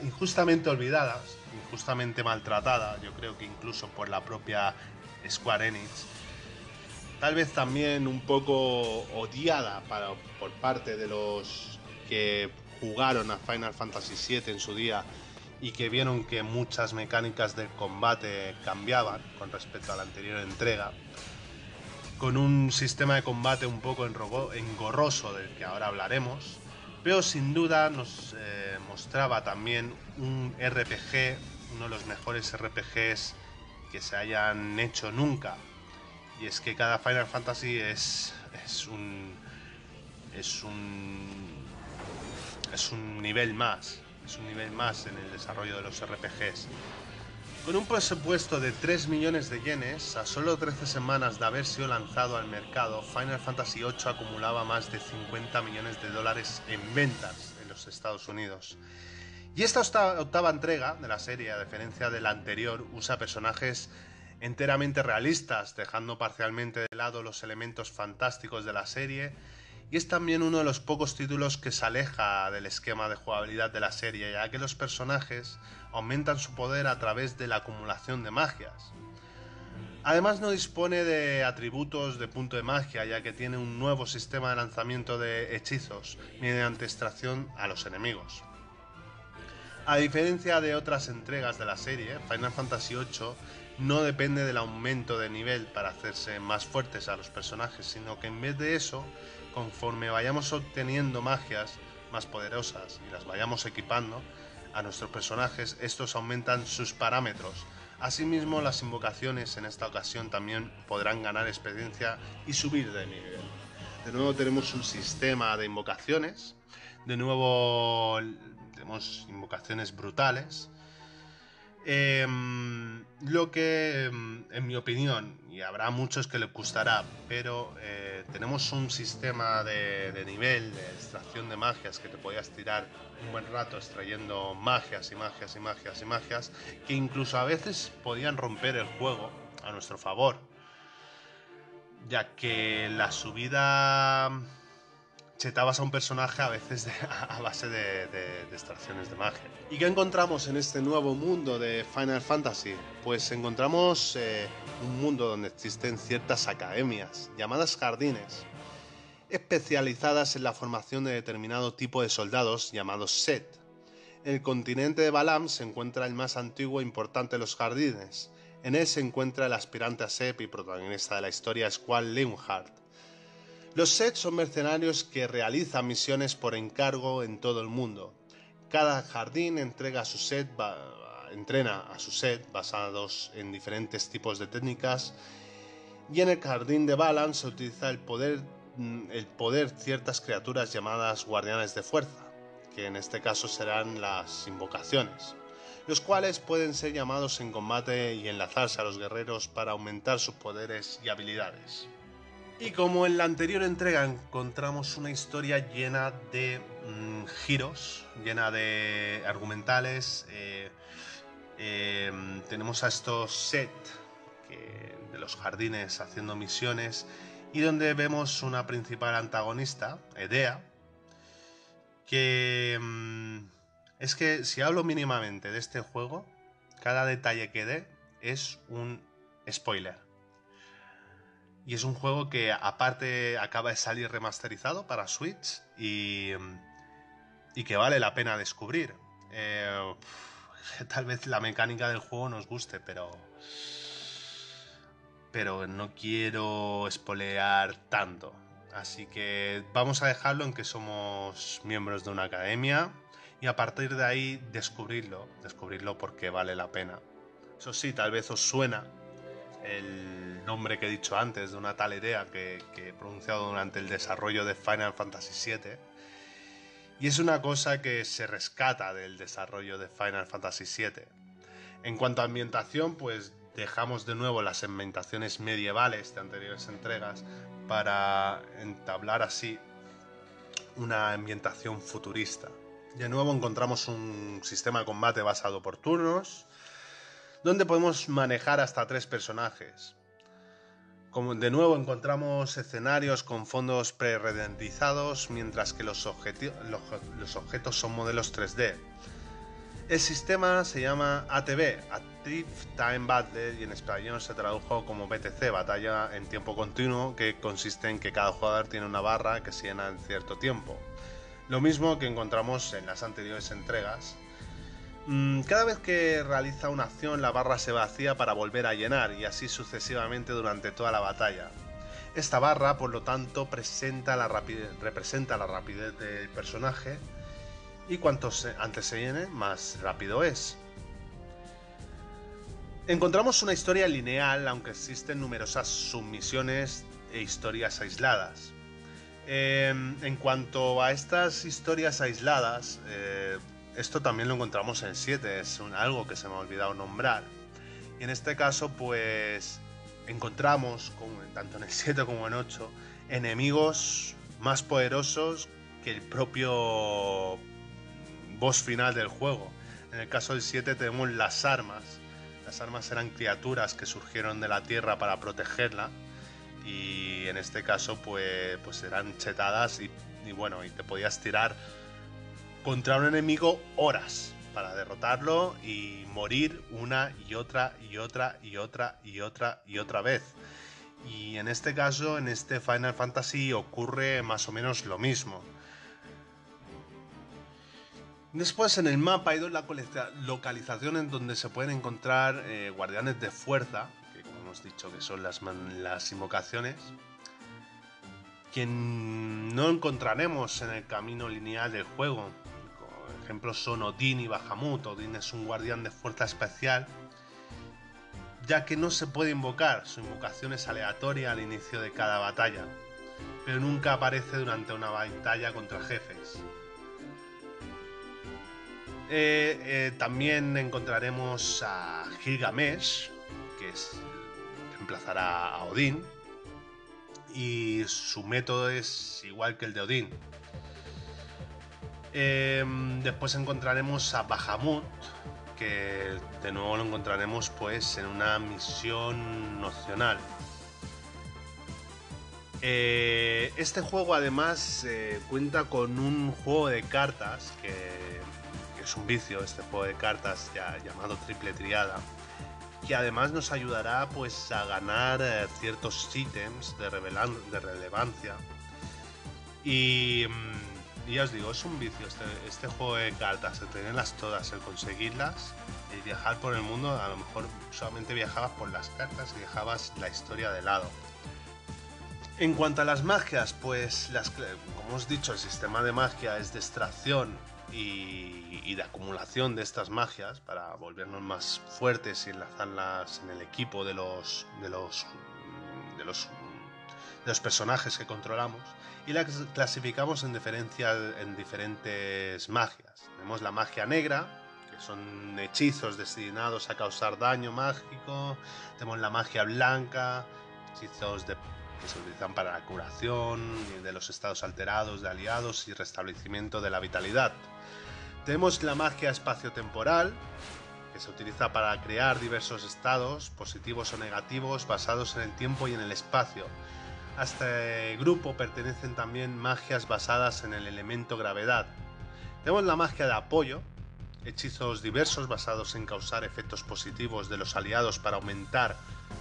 injustamente olvidada, injustamente maltratada, yo creo que incluso por la propia Square Enix, tal vez también un poco odiada por parte de los que jugaron a Final Fantasy VII en su día y que vieron que muchas mecánicas del combate cambiaban con respecto a la anterior entrega, con un sistema de combate un poco engorroso del que ahora hablaremos, pero sin duda nos mostraba también un RPG, uno de los mejores RPGs que se hayan hecho nunca. Y es que cada Final Fantasy es un nivel más, es un nivel más en el desarrollo de los RPGs. Con un presupuesto de 3 millones de yenes, a solo 13 semanas de haber sido lanzado al mercado, Final Fantasy VIII acumulaba más de 50 millones de dólares en ventas en los Estados Unidos. Y esta octava entrega de la serie, a diferencia de la anterior, usa personajes enteramente realistas, dejando parcialmente de lado los elementos fantásticos de la serie, y es también uno de los pocos títulos que se aleja del esquema de jugabilidad de la serie, ya que los personajes aumentan su poder a través de la acumulación de magias. Además no dispone de atributos de punto de magia, ya que tiene un nuevo sistema de lanzamiento de hechizos mediante extracción a los enemigos. A diferencia de otras entregas de la serie, Final Fantasy VIII no depende del aumento de nivel para hacerse más fuertes a los personajes, sino que en vez de eso, conforme vayamos obteniendo magias más poderosas y las vayamos equipando a nuestros personajes, estos aumentan sus parámetros. Asimismo, las invocaciones en esta ocasión también podrán ganar experiencia y subir de nivel. De nuevo tenemos un sistema de invocaciones, de nuevo tenemos invocaciones brutales, lo que, en mi opinión, y habrá muchos que les gustará, pero tenemos un sistema de nivel, de extracción de magias, que te podías tirar un buen rato extrayendo magias y magias y magias y magias, que incluso a veces podían romper el juego a nuestro favor, ya que la subida chetabas a un personaje a veces a base de extracciones de magia. ¿Y qué encontramos en este nuevo mundo de Final Fantasy? Pues encontramos un mundo donde existen ciertas academias, llamadas jardines, especializadas en la formación de determinado tipo de soldados llamados Set. En el continente de Balam se encuentra el más antiguo e importante de los jardines. En él se encuentra el aspirante a Sep y protagonista de la historia, Squall Leonhard. Los Set son mercenarios que realizan misiones por encargo en todo el mundo. Cada jardín entrena a su Set basados en diferentes tipos de técnicas, y en el jardín de Balan se utiliza el poder ciertas criaturas llamadas guardianes de fuerza, que en este caso serán las invocaciones, los cuales pueden ser llamados en combate y enlazarse a los guerreros para aumentar sus poderes y habilidades. Y como en la anterior entrega, encontramos una historia llena de giros, llena de argumentales. Tenemos a estos Set de los jardines haciendo misiones, y donde vemos una principal antagonista, Edea, que es que si hablo mínimamente de este juego, cada detalle que dé es un spoiler. Y es un juego que aparte acaba de salir remasterizado para Switch y que vale la pena descubrir. Tal vez la mecánica del juego nos guste, pero pero no quiero spoilear tanto. Así que vamos a dejarlo en que somos miembros de una academia y a partir de ahí descubrirlo porque vale la pena. Eso sí, tal vez os suena el nombre que he dicho antes de una tal idea que he pronunciado durante el desarrollo de Final Fantasy VII. Y es una cosa que se rescata del desarrollo de Final Fantasy VII. En cuanto a ambientación, pues dejamos de nuevo las ambientaciones medievales de anteriores entregas para entablar así una ambientación futurista. De nuevo encontramos un sistema de combate basado por turnos, donde podemos manejar hasta 3 personajes. De nuevo encontramos escenarios con fondos pre-renderizados, mientras que los objetos son modelos 3D. El sistema se llama ATB, Active Time Battle, y en español se tradujo como BTC, batalla en tiempo continuo, que consiste en que cada jugador tiene una barra que se llena en cierto tiempo. Lo mismo que encontramos en las anteriores entregas. Cada vez que realiza una acción, la barra se vacía para volver a llenar, y así sucesivamente durante toda la batalla. Esta barra, por lo tanto, representa la rapidez del personaje, y cuanto antes se llene, más rápido es. Encontramos una historia lineal, aunque existen numerosas submisiones e historias aisladas. En cuanto a estas historias aisladas, esto también lo encontramos en 7, es algo que se me ha olvidado nombrar. Y en este caso, pues encontramos, tanto en el 7 como en 8, enemigos más poderosos que el propio boss final del juego. En el caso del 7 tenemos las armas. Las armas eran criaturas que surgieron de la tierra para protegerla. Y en este caso, pues eran chetadas y te podías tirar contra un enemigo horas para derrotarlo y morir una y otra vez. Y en este caso, en este Final Fantasy ocurre más o menos lo mismo. Después en el mapa hay 2 localizaciones donde se pueden encontrar guardianes de fuerza, que como hemos dicho que son las invocaciones, que no encontraremos en el camino lineal del juego. Ejemplos son Odín y Bahamut. Odín es un guardián de fuerza especial, ya que no se puede invocar, su invocación es aleatoria al inicio de cada batalla, pero nunca aparece durante una batalla contra jefes. También encontraremos a Gilgamesh, que reemplazará a Odín, y su método es igual que el de Odín. Después encontraremos a Bahamut, que de nuevo lo encontraremos pues en una misión noccional. Este juego además cuenta con un juego de cartas, que es un vicio este juego de cartas ya, llamado Triple Triada, que además nos ayudará pues a ganar ciertos ítems de relevancia. Y ya os digo, es un vicio este juego de cartas, el tenerlas todas, el conseguirlas, el viajar por el mundo. A lo mejor solamente viajabas por las cartas y dejabas la historia de lado. En cuanto a las magias, pues como os he dicho, el sistema de magia es de extracción y de acumulación de estas magias para volvernos más fuertes y enlazarlas en el equipo de los personajes que controlamos, y las clasificamos en diferentes magias. Tenemos la magia negra, que son hechizos destinados a causar daño mágico. Tenemos la magia blanca, hechizos que se utilizan para la curación de los estados alterados de aliados y restablecimiento de la vitalidad. Tenemos la magia espaciotemporal, que se utiliza para crear diversos estados, positivos o negativos, basados en el tiempo y en el espacio. A este grupo pertenecen también magias basadas en el elemento gravedad. Tenemos la magia de apoyo, hechizos diversos basados en causar efectos positivos de los aliados para aumentar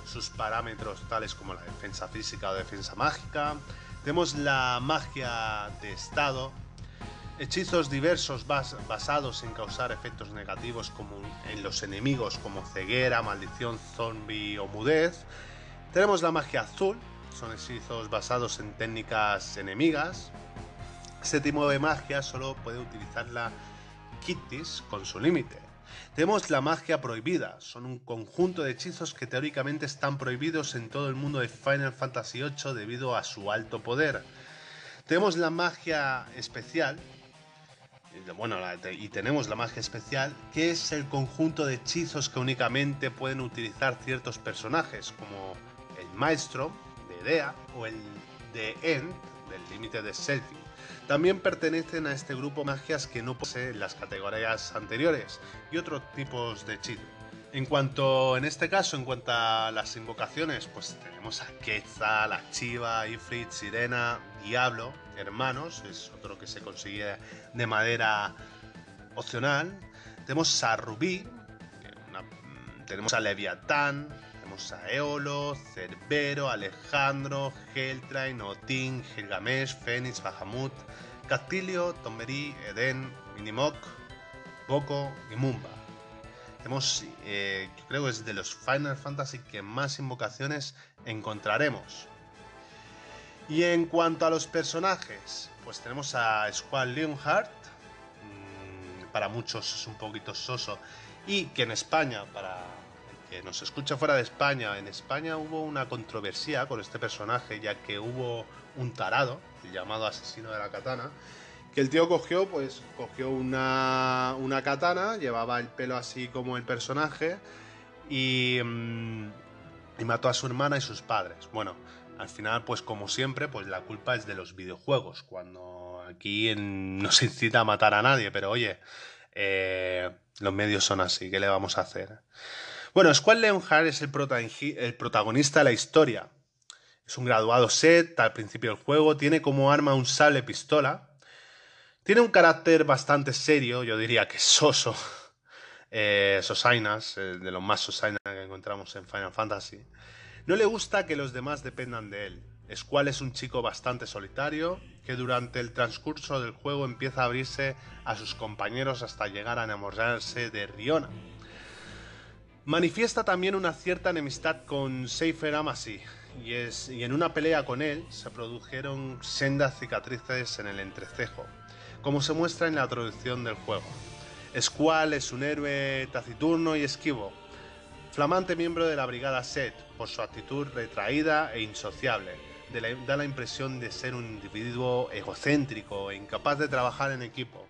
sus parámetros tales como la defensa física o defensa mágica. Tenemos la magia de estado, hechizos diversos basados en causar efectos negativos como en los enemigos como ceguera, maldición, zombie o mudez. Tenemos la magia azul, son hechizos basados en técnicas enemigas. Este tipo de magia solo puede utilizarla Kittis con su límite. Tenemos la magia prohibida, son un conjunto de hechizos que teóricamente están prohibidos en todo el mundo de Final Fantasy VIII debido a su alto poder. Tenemos la magia especial, que es el conjunto de hechizos que únicamente pueden utilizar ciertos personajes, como el Maestro de Edea o el de End del límite de Selfie. También pertenecen a este grupo magias que no poseen las categorías anteriores y otros tipos de hechizos. En cuanto a las invocaciones, pues tenemos a Quetzal, a Chiva, Ifrit, Sirena, Diablo, Hermanos, es otro que se consigue de madera opcional. Tenemos a Rubí, tenemos a Leviatán, tenemos a Eolo, Cerbero, Alejandro, Heltrain, Otín, Gilgamesh, Fénix, Bahamut, Castilio, Tomberí, Edén, Minimok, Boko y Mumba. Tenemos, creo que es de los Final Fantasy que más invocaciones encontraremos. Y en cuanto a los personajes, pues tenemos a Squall Leonhardt, para muchos es un poquito soso, y que en España, para el que nos escucha fuera de España, en España hubo una controversia con este personaje, ya que hubo un tarado, el llamado asesino de la katana, que el tío cogió una katana, llevaba el pelo así como el personaje y mató a su hermana y sus padres. Bueno, al final, pues como siempre, pues la culpa es de los videojuegos, cuando aquí no se incita a matar a nadie, pero oye, los medios son así, ¿qué le vamos a hacer? Bueno, Squall Leonhardt es el protagonista de la historia. Es un graduado Seth al principio del juego, tiene como arma un sable pistola. Tiene un carácter bastante serio, yo diría que soso, sosainas, de los más sosainas que encontramos en Final Fantasy. No le gusta que los demás dependan de él. Squall es un chico bastante solitario, que durante el transcurso del juego empieza a abrirse a sus compañeros hasta llegar a enamorarse de Riona. Manifiesta también una cierta enemistad con Seifer Amasi, y en una pelea con él se produjeron sendas cicatrices en el entrecejo, como se muestra en la traducción del juego. Squall es un héroe taciturno y esquivo, flamante miembro de la Brigada Seth, por su actitud retraída e insociable. Da la impresión de ser un individuo egocéntrico e incapaz de trabajar en equipo.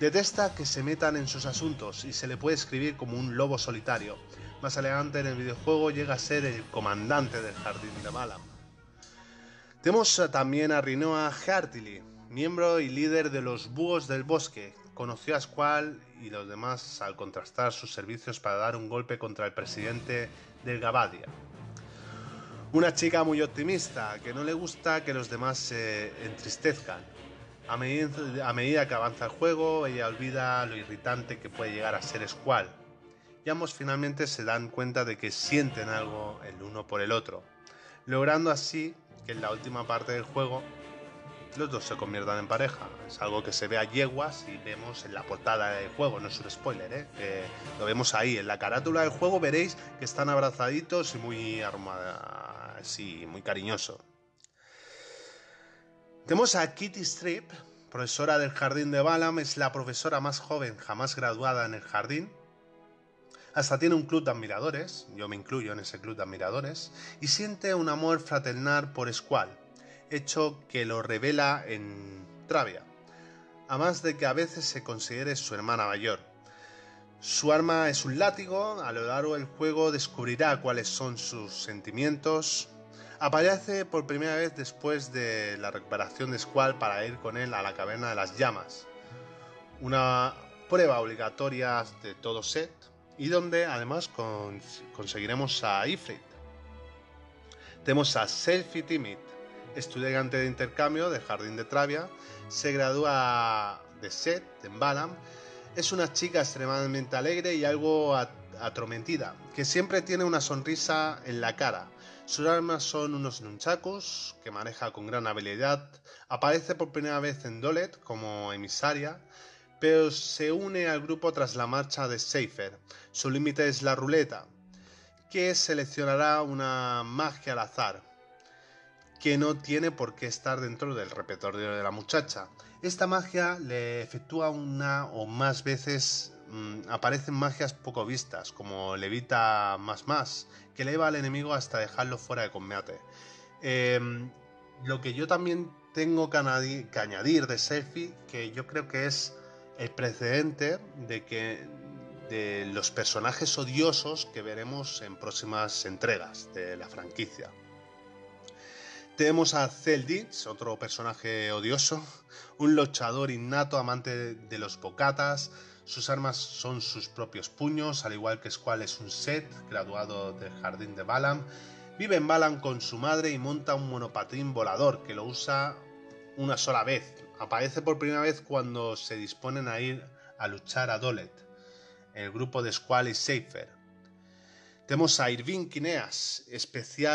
Detesta que se metan en sus asuntos y se le puede escribir como un lobo solitario. Más adelante en el videojuego llega a ser el comandante del Jardín de Balam. Tenemos también a Rinoa Hartley, miembro y líder de los Búhos del Bosque. Conoció a Squall y los demás al contrastar sus servicios para dar un golpe contra el presidente del Gabadia. Una chica muy optimista, que no le gusta que los demás se entristezcan. A medida que avanza el juego, ella olvida lo irritante que puede llegar a ser Squall. Y ambos finalmente se dan cuenta de que sienten algo el uno por el otro, logrando así que en la última parte del juego los dos se conviertan en pareja. Es algo que se ve a yeguas y vemos en la portada del juego, no es un spoiler, lo vemos ahí, en la carátula del juego veréis que están abrazaditos y muy cariñoso. Tenemos a Kitty Strip, profesora del Jardín de Balam, es la profesora más joven jamás graduada en el jardín. Hasta tiene un club de admiradores, yo me incluyo en ese club de admiradores, y siente un amor fraternal por Squall, hecho que lo revela en Travia, además de que a veces se considere su hermana mayor. Su arma es un látigo. A lo largo del juego descubrirá cuáles son sus sentimientos. Aparece por primera vez después de la recuperación de Squall para ir con él a la Caverna de las Llamas, una prueba obligatoria de todo set, y donde además conseguiremos a Ifrit. Tenemos a Selfie Timid, estudiante de intercambio del Jardín de Travia, se gradúa de Seth en Balam. Es una chica extremadamente alegre y algo atormentada, que siempre tiene una sonrisa en la cara. Sus armas son unos nunchakus que maneja con gran habilidad. Aparece por primera vez en Dolet como emisaria, pero se une al grupo tras la marcha de Seifer. Su límite es la ruleta, que seleccionará una magia al azar, que no tiene por qué estar dentro del repertorio de la muchacha. Esta magia le efectúa una o más veces. Aparecen magias poco vistas, como levita más, que eleva al enemigo hasta dejarlo fuera de combate. Lo que yo también tengo que añadir de Selfie, que yo creo que es el precedente de que de los personajes odiosos que veremos en próximas entregas de la franquicia. Tenemos a Zelditch, otro personaje odioso, un luchador innato, amante de los bocatas. Sus armas son sus propios puños, al igual que Squall es un Set, graduado del Jardín de Balam. Vive en Balam con su madre y monta un monopatín volador, que lo usa una sola vez. Aparece por primera vez cuando se disponen a ir a luchar a Dolet, el grupo de Squall y Seifer. Tenemos a Irvin Kineas, especie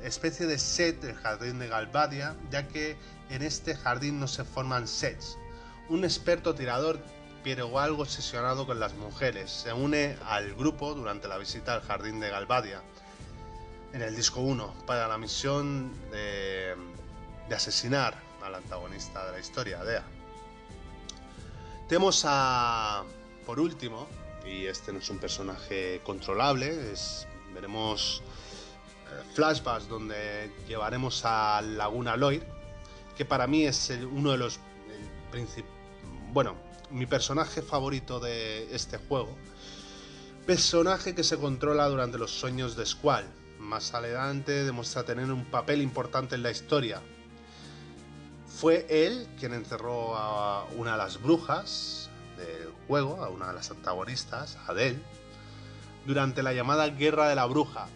de Set del Jardín de Galvadia, ya que en este jardín no se forman Sets. Un experto tirador, pero algo obsesionado con las mujeres, se une al grupo durante la visita al Jardín de Galvadia en el disco 1 para la misión de asesinar al antagonista de la historia, Dea. Tenemos a, por último, y este no es un personaje controlable, veremos flashbacks donde llevaremos a Laguna Loir, que para mí es mi personaje favorito de este juego. Personaje que se controla durante los sueños de Squall. Más adelante demuestra tener un papel importante en la historia. Fue él quien encerró a una de las brujas del juego, a una de las antagonistas, Adele, durante la llamada Guerra de la Bruja,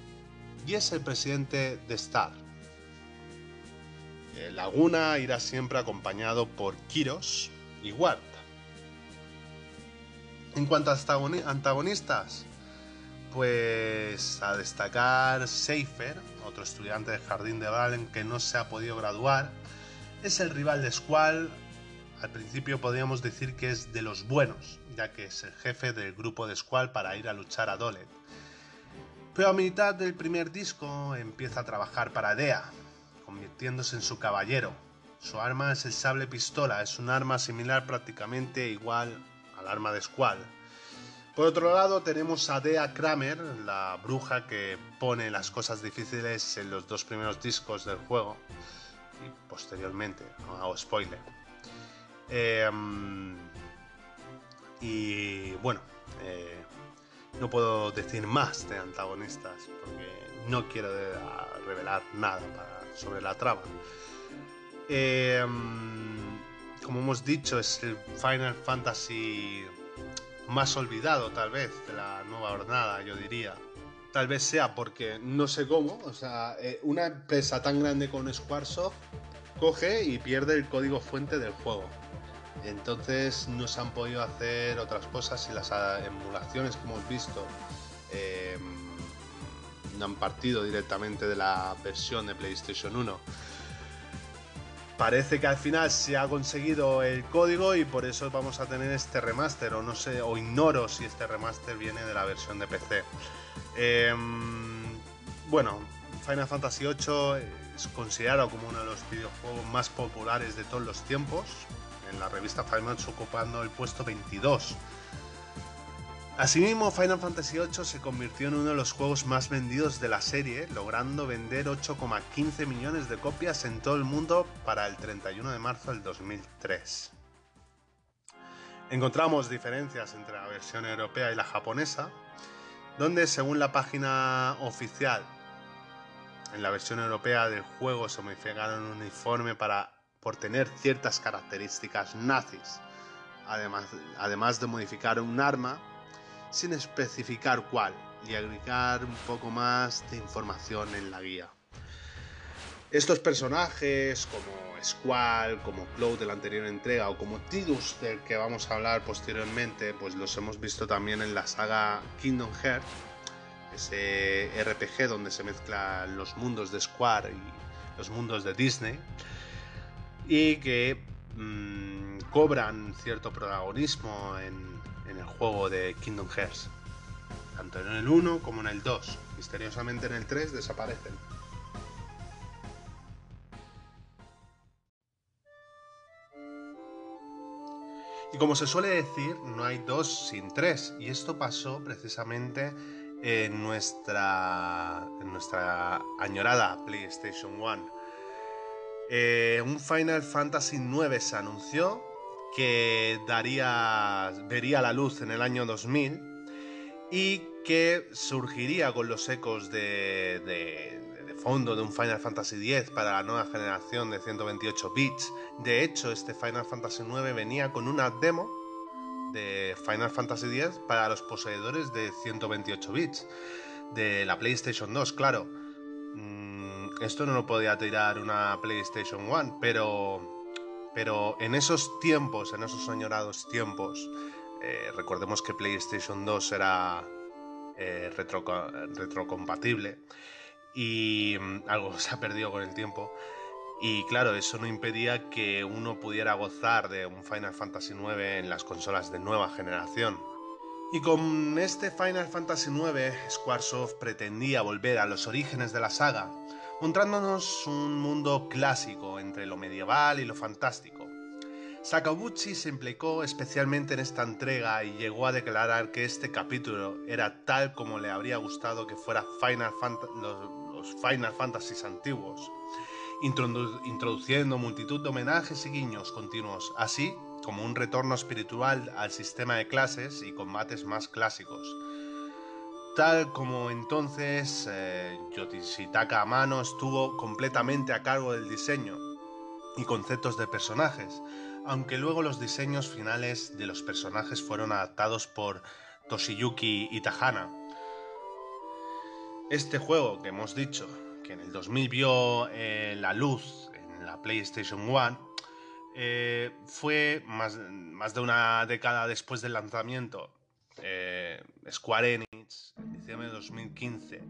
y es el presidente de Star. Laguna irá siempre acompañado por Kiros y Ward. En cuanto a antagonistas, pues a destacar Seifer, otro estudiante del Jardín de Balam que no se ha podido graduar, es el rival de Squall. Al principio podríamos decir que es de los buenos, ya que es el jefe del grupo de Squall para ir a luchar a Dolet. Pero a mitad del primer disco empieza a trabajar para Dea, convirtiéndose en su caballero. Su arma es el sable pistola, es un arma similar, prácticamente igual al arma de Squall. Por otro lado tenemos a Dea Kramer, la bruja que pone las cosas difíciles en los dos primeros discos del juego y posteriormente, no hago spoiler. No puedo decir más de antagonistas porque no quiero revelar nada sobre la trama. Como hemos dicho, es el Final Fantasy más olvidado tal vez de la nueva hornada, yo diría. Tal vez sea porque no sé cómo, una empresa tan grande como Squaresoft coge y pierde el código fuente del juego. Entonces no se han podido hacer otras cosas y las emulaciones que hemos visto no han partido directamente de la versión de PlayStation 1. Parece que al final se ha conseguido el código y por eso vamos a tener este remaster, o no sé, o ignoro si este remaster viene de la versión de PC. Final Fantasy VIII es considerado como uno de los videojuegos más populares de todos los tiempos, en la revista Time Out ocupando el puesto 22. Asimismo, Final Fantasy VIII se convirtió en uno de los juegos más vendidos de la serie, logrando vender 8,15 millones de copias en todo el mundo para el 31 de marzo del 2003. Encontramos diferencias entre la versión europea y la japonesa, donde según la página oficial, en la versión europea del juego se modificaron un uniforme por tener ciertas características nazis, además de modificar un arma sin especificar cuál y agregar un poco más de información en la guía. Estos personajes como Squall, como Cloud de la anterior entrega o como Tidus, del que vamos a hablar posteriormente, pues los hemos visto también en la saga Kingdom Hearts, ese RPG donde se mezclan los mundos de Square y los mundos de Disney y que cobran cierto protagonismo en el juego de Kingdom Hearts, tanto en el 1 como en el 2, y Misteriosamente en el 3 desaparecen. Y como se suele decir, no hay dos sin tres, y esto pasó precisamente en nuestra añorada PlayStation 1. Un Final Fantasy IX se anunció que vería la luz en el año 2000 y que surgiría con los ecos de fondo de un Final Fantasy X para la nueva generación de 128 bits. De hecho, este Final Fantasy IX venía con una demo de Final Fantasy X para los poseedores de 128 bits de la PlayStation 2, claro. Esto no lo podía tirar una PlayStation 1, pero en esos tiempos, en esos añorados tiempos, recordemos que PlayStation 2 era retrocompatible. Y algo se ha perdido con el tiempo, y claro, eso no impedía que uno pudiera gozar de un Final Fantasy IX en las consolas de nueva generación. Y con este Final Fantasy IX, Squaresoft pretendía volver a los orígenes de la saga, mostrándonos un mundo clásico entre lo medieval y lo fantástico. Sakaguchi se implicó especialmente en esta entrega y llegó a declarar que este capítulo era tal como le habría gustado que fuera los Final Fantasies antiguos, introduciendo multitud de homenajes y guiños continuos, así como un retorno espiritual al sistema de clases y combates más clásicos. Tal como entonces, Yoshitaka Amano estuvo completamente a cargo del diseño y conceptos de personajes, aunque luego los diseños finales de los personajes fueron adaptados por Toshiyuki Itahana. Este juego que hemos dicho, que en el 2000 vio la luz en la PlayStation 1, fue más de una década después del lanzamiento. Square Enix, en diciembre de 2015,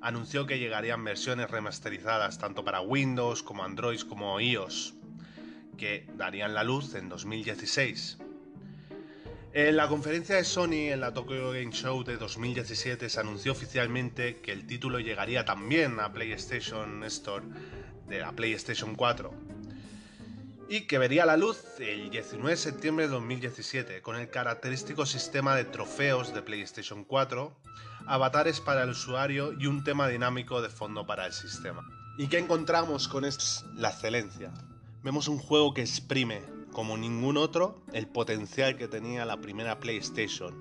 anunció que llegarían versiones remasterizadas tanto para Windows como Android como iOS, que darían la luz en 2016. En la conferencia de Sony en la Tokyo Game Show de 2017 se anunció oficialmente que el título llegaría también a PlayStation Store de la PlayStation 4 y que vería la luz el 19 de septiembre de 2017 con el característico sistema de trofeos de PlayStation 4, avatares para el usuario y un tema dinámico de fondo para el sistema. ¿Y qué encontramos con esto? La excelencia. Vemos un juego que exprime, como ningún otro, el potencial que tenía la primera PlayStation.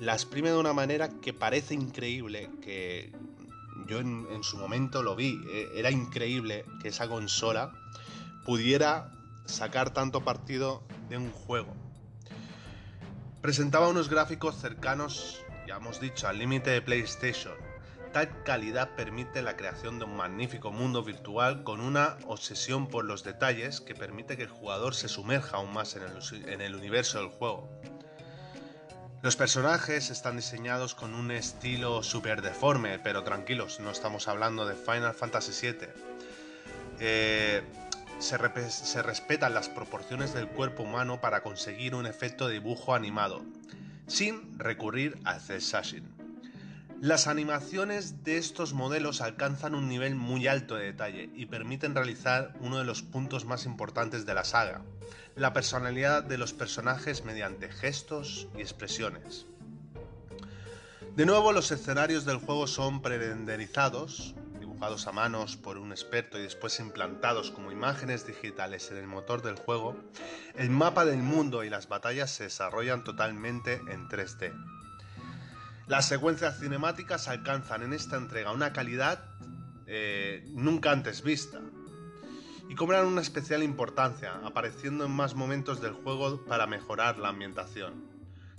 La exprime de una manera que parece increíble, que yo en su momento lo vi. Era increíble que esa consola pudiera sacar tanto partido de un juego. Presentaba unos gráficos cercanos, ya hemos dicho, al límite de PlayStation. Tal calidad permite la creación de un magnífico mundo virtual con una obsesión por los detalles que permite que el jugador se sumerja aún más en el universo del juego. Los personajes están diseñados con un estilo súper deforme, pero tranquilos, no estamos hablando de Final Fantasy VII. Se respetan las proporciones del cuerpo humano para conseguir un efecto de dibujo animado, sin recurrir al cel shading. Las animaciones de estos modelos alcanzan un nivel muy alto de detalle y permiten realizar uno de los puntos más importantes de la saga, la personalidad de los personajes mediante gestos y expresiones. De nuevo, los escenarios del juego son pre-renderizados, dibujados a manos por un experto y después implantados como imágenes digitales en el motor del juego. El mapa del mundo y las batallas se desarrollan totalmente en 3D. Las secuencias cinemáticas alcanzan en esta entrega una calidad nunca antes vista y cobran una especial importancia, apareciendo en más momentos del juego para mejorar la ambientación.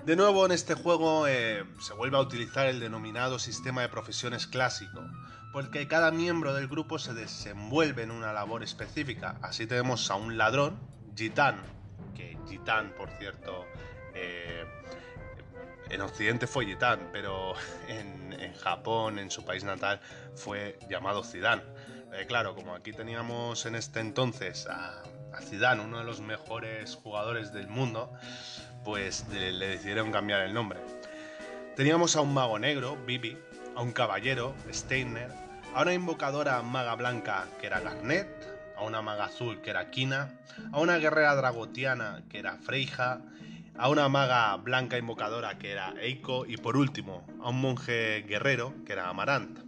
De nuevo, en este juego se vuelve a utilizar el denominado sistema de profesiones clásico, porque cada miembro del grupo se desenvuelve en una labor específica. Así tenemos a un ladrón, Gitán, que Gitán, por cierto, en Occidente fue Gitán, pero en Japón, en su país natal, fue llamado Zidane. Claro, como aquí teníamos en este entonces a Zidane, uno de los mejores jugadores del mundo, pues le decidieron cambiar el nombre. Teníamos a un mago negro, Bibi, a un caballero, Steiner, a una invocadora maga blanca, que era Garnet, a una maga azul, que era Kina, a una guerrera dragotiana, que era Freyja, a una maga blanca invocadora, que era Eiko, y por último, a un monje guerrero, que era Amarant.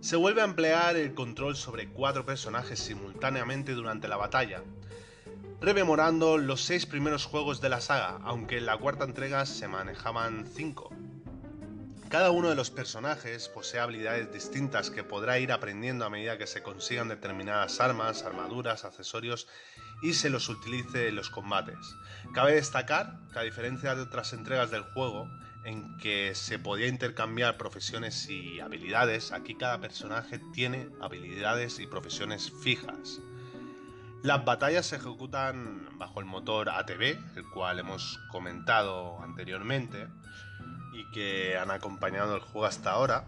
Se vuelve a emplear el control sobre 4 personajes simultáneamente durante la batalla, rememorando los 6 primeros juegos de la saga, aunque en la cuarta entrega se manejaban 5. Cada uno de los personajes posee habilidades distintas que podrá ir aprendiendo a medida que se consigan determinadas armas, armaduras, accesorios y se los utilice en los combates. Cabe destacar que a diferencia de otras entregas del juego, en que se podía intercambiar profesiones y habilidades, aquí cada personaje tiene habilidades y profesiones fijas. Las batallas se ejecutan bajo el motor ATB, el cual hemos comentado anteriormente, y que han acompañado el juego hasta ahora,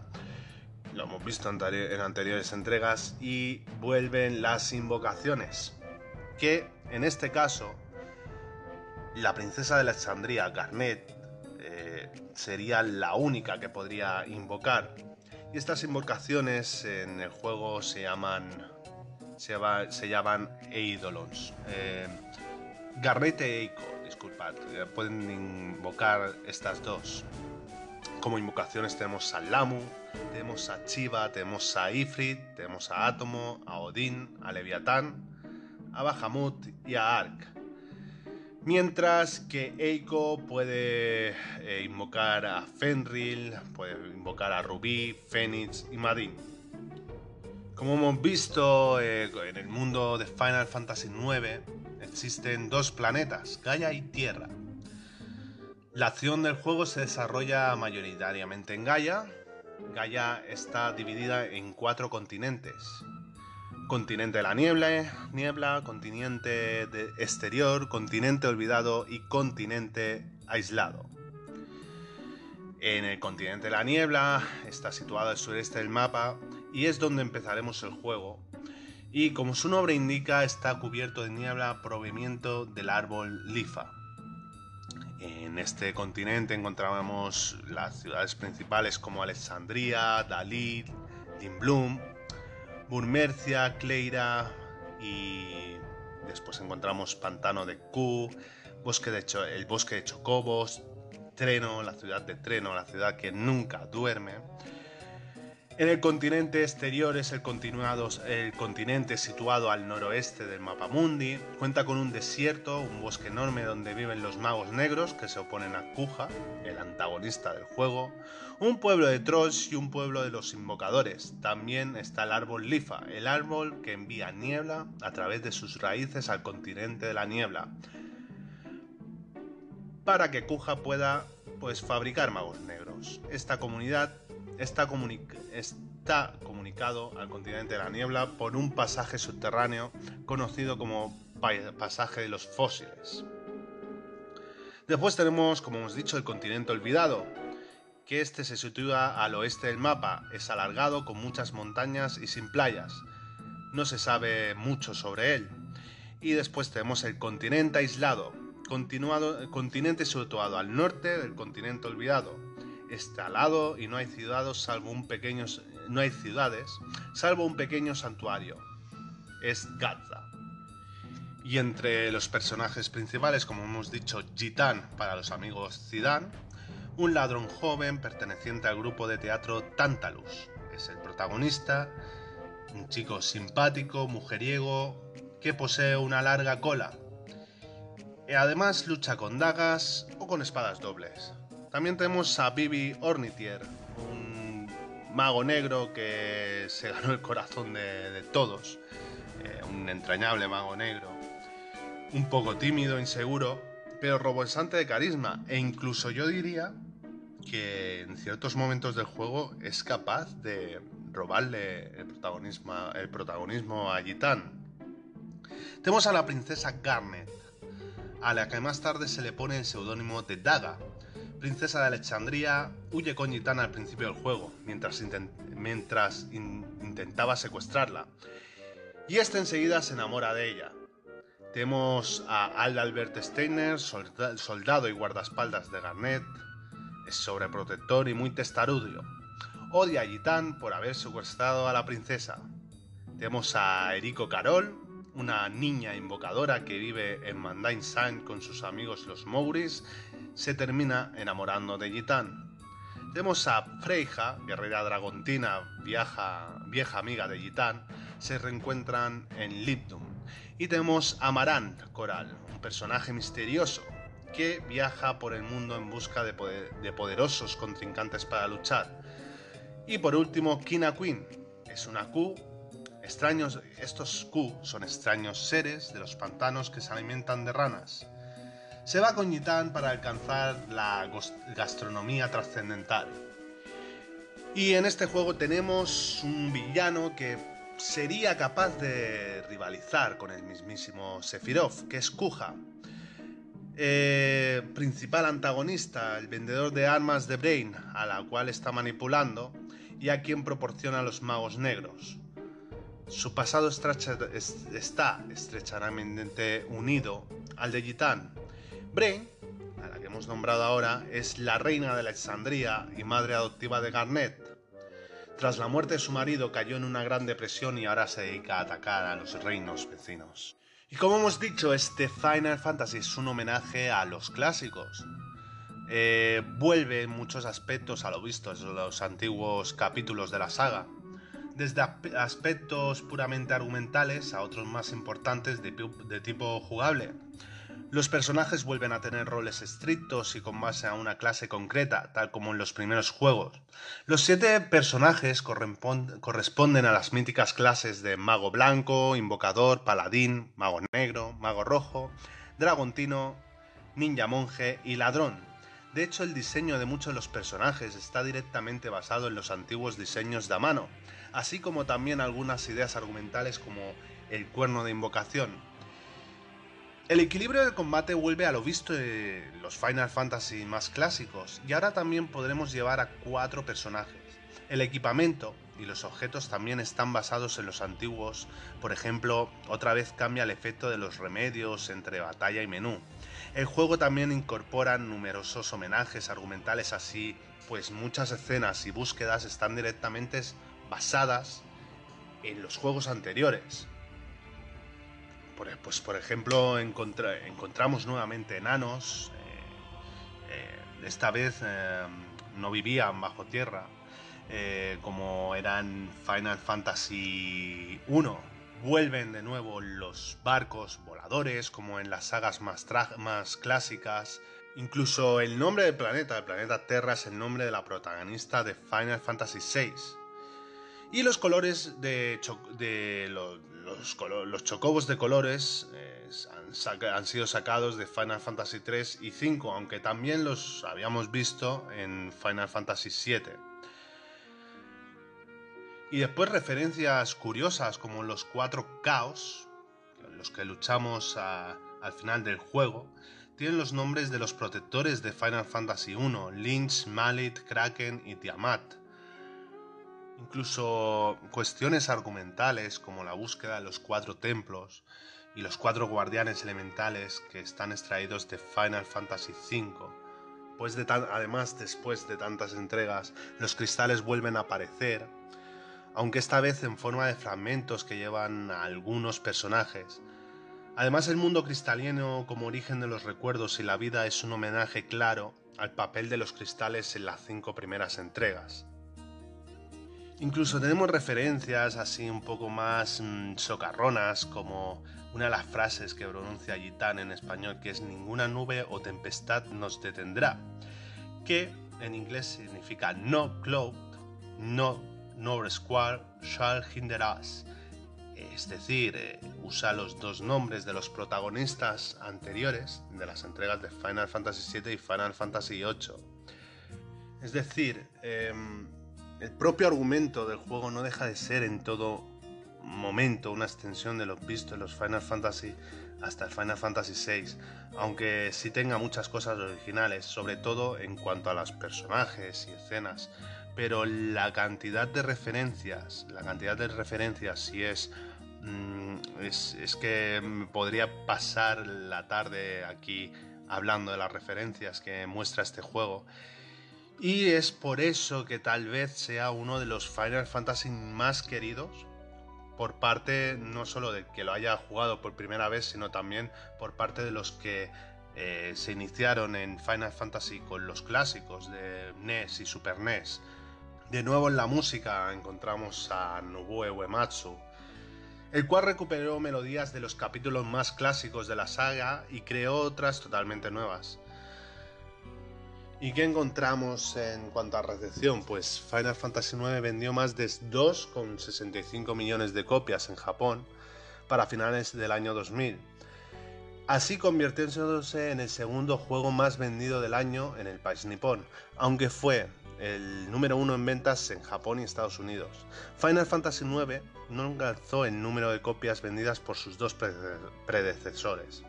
lo hemos visto en anteriores entregas, y vuelven las invocaciones, que en este caso la princesa de Alexandria, Garnet, sería la única que podría invocar, y estas invocaciones en el juego se llaman Eidolons. Garnet e Eiko, disculpad, pueden invocar estas dos. Como invocaciones tenemos a Lamu, tenemos a Chiva, tenemos a Ifrit, tenemos a Átomo, a Odín, a Leviatán, a Bahamut y a Ark. Mientras que Eiko puede invocar a Fenril, puede invocar a Rubí, Fénix y Madin. Como hemos visto, en el mundo de Final Fantasy IX existen 2 planetas, Gaia y Tierra. La acción del juego se desarrolla mayoritariamente en Gaia. Gaia está dividida en 4 continentes. Continente de la niebla, continente exterior, continente olvidado y continente aislado. En el continente de la niebla está situado al sureste del mapa y es donde empezaremos el juego. Y como su nombre indica, está cubierto de niebla proveniente del árbol Lifa. En este continente encontramos las ciudades principales como Alexandria, Dalit, Limblum, Burmercia, Cleira, y después encontramos Pantano de Q, el bosque de Chocobos, Treno, la ciudad de Treno, la ciudad que nunca duerme. En el continente exterior es el continente situado al noroeste del mapamundi. Cuenta con un desierto, un bosque enorme donde viven los magos negros que se oponen a Kuja, el antagonista del juego, un pueblo de trolls y un pueblo de los invocadores. También está el árbol Lifa, el árbol que envía niebla a través de sus raíces al continente de la niebla, para que Kuja pueda fabricar magos negros. Esta comunidad está comunicado al continente de la niebla por un pasaje subterráneo conocido como pasaje de los fósiles. Después tenemos, como hemos dicho, el continente olvidado, que este se sitúa al oeste del mapa, es alargado con muchas montañas y sin playas, no se sabe mucho sobre él. Y después tenemos el continente aislado, continente situado al norte del continente olvidado. Está alado y no hay ciudades, salvo un pequeño santuario. Es Gadda. Y entre los personajes principales, como hemos dicho, Gitán para los amigos Zidane, un ladrón joven perteneciente al grupo de teatro Tantalus. Es el protagonista, un chico simpático, mujeriego, que posee una larga cola. Además lucha con dagas o con espadas dobles. También tenemos a Bibi Ornithier, un mago negro que se ganó el corazón de todos, un entrañable mago negro, un poco tímido, inseguro, pero rebosante de carisma, e incluso yo diría que en ciertos momentos del juego es capaz de robarle el protagonismo a Gitán. Tenemos a la princesa Garnet, a la que más tarde se le pone el seudónimo de Daga. Princesa de Alexandria, huye con Gitán al principio del juego, mientras intentaba secuestrarla, y este enseguida se enamora de ella. Tenemos a Adalbert Steiner, soldado y guardaespaldas de Garnet, es sobreprotector y muy testarudo. odia a Gitán por haber secuestrado a la princesa. Tenemos a Eriko Carol, una niña invocadora que vive en Mandine Sun con sus amigos los Mouris, se termina enamorando de Gitán. Tenemos a Freyja, guerrera dragontina, vieja amiga de Gitán, se reencuentran en Lipdum. Y tenemos a Marant Coral, un personaje misterioso que viaja por el mundo en busca de poderosos contrincantes para luchar. Y por último, Kina Queen, es una Q. Estos Q son extraños seres de los pantanos que se alimentan de ranas. Se va con Gitán para alcanzar la gastronomía trascendental. Y en este juego tenemos un villano que sería capaz de rivalizar con el mismísimo Sephiroth, que es Kuja. Principal antagonista, el vendedor de armas de Brain, a la cual está manipulando y a quien proporciona a los magos negros. Su pasado está estrechamente unido al de Gitán. Brain, a la que hemos nombrado ahora, es la reina de Alexandria y madre adoptiva de Garnet. Tras la muerte de su marido cayó en una gran depresión y ahora se dedica a atacar a los reinos vecinos. Y como hemos dicho, este Final Fantasy es un homenaje a los clásicos. Vuelve en muchos aspectos a lo visto en los antiguos capítulos de la saga. Desde aspectos puramente argumentales a otros más importantes de tipo jugable. Los personajes vuelven a tener roles estrictos y con base a una clase concreta, tal como en los primeros juegos. Los 7 personajes corresponden a las míticas clases de Mago Blanco, Invocador, Paladín, Mago Negro, Mago Rojo, Dragontino, Ninja Monje y Ladrón. De hecho, el diseño de muchos de los personajes está directamente basado en los antiguos diseños de a mano, así como también algunas ideas argumentales como el cuerno de invocación. El equilibrio del combate vuelve a lo visto en los Final Fantasy más clásicos, y ahora también podremos llevar a 4 personajes. El equipamiento y los objetos también están basados en los antiguos, por ejemplo, otra vez cambia el efecto de los remedios entre batalla y menú. El juego también incorpora numerosos homenajes argumentales así, pues muchas escenas y búsquedas están directamente basadas en los juegos anteriores. Pues por ejemplo, encontramos nuevamente enanos, esta vez no vivían bajo tierra, como eran Final Fantasy 1. Vuelven de nuevo los barcos voladores, como en las sagas más clásicas. Incluso el nombre del planeta, Terra, es el nombre de la protagonista de Final Fantasy VI. Y los colores los chocobos de colores han sido sacados de Final Fantasy III y V, aunque también los habíamos visto en Final Fantasy VII. Y después referencias curiosas como los 4 caos, los que luchamos al final del juego, tienen los nombres de los protectores de Final Fantasy I, Lynch, Malith, Kraken y Tiamat. Incluso cuestiones argumentales como la búsqueda de los 4 templos y los 4 guardianes elementales que están extraídos de Final Fantasy V. Pues además, después de tantas entregas, los cristales vuelven a aparecer, aunque esta vez en forma de fragmentos que llevan a algunos personajes. Además, el mundo cristalino como origen de los recuerdos y la vida es un homenaje claro al papel de los cristales en las 5 primeras entregas. Incluso tenemos referencias así un poco más socarronas, como una de las frases que pronuncia Gitán en español, que es "ninguna nube o tempestad nos detendrá", que en inglés significa "no cloud, no squall shall hinder us", es decir, usa los 2 nombres de los protagonistas anteriores de las entregas de Final Fantasy VII y Final Fantasy VIII. Es decir, el propio argumento del juego no deja de ser en todo momento una extensión de lo visto en los Final Fantasy hasta el Final Fantasy VI, aunque sí tenga muchas cosas originales, sobre todo en cuanto a los personajes y escenas. Pero la cantidad de referencias, sí es que me podría pasar la tarde aquí hablando de las referencias que muestra este juego. Y es por eso que tal vez sea uno de los Final Fantasy más queridos por parte no solo de que lo haya jugado por primera vez, sino también por parte de los que se iniciaron en Final Fantasy con los clásicos de NES y Super NES. De nuevo en la música encontramos a Nobuo Uematsu, el cual recuperó melodías de los capítulos más clásicos de la saga y creó otras totalmente nuevas. ¿Y qué encontramos en cuanto a recepción? Pues Final Fantasy IX vendió más de 2,65 millones de copias en Japón para finales del año 2000. Así convirtiéndose en el segundo juego más vendido del año en el país nipón, aunque fue el número uno en ventas en Japón y Estados Unidos. Final Fantasy IX no alcanzó el número de copias vendidas por sus dos predecesores.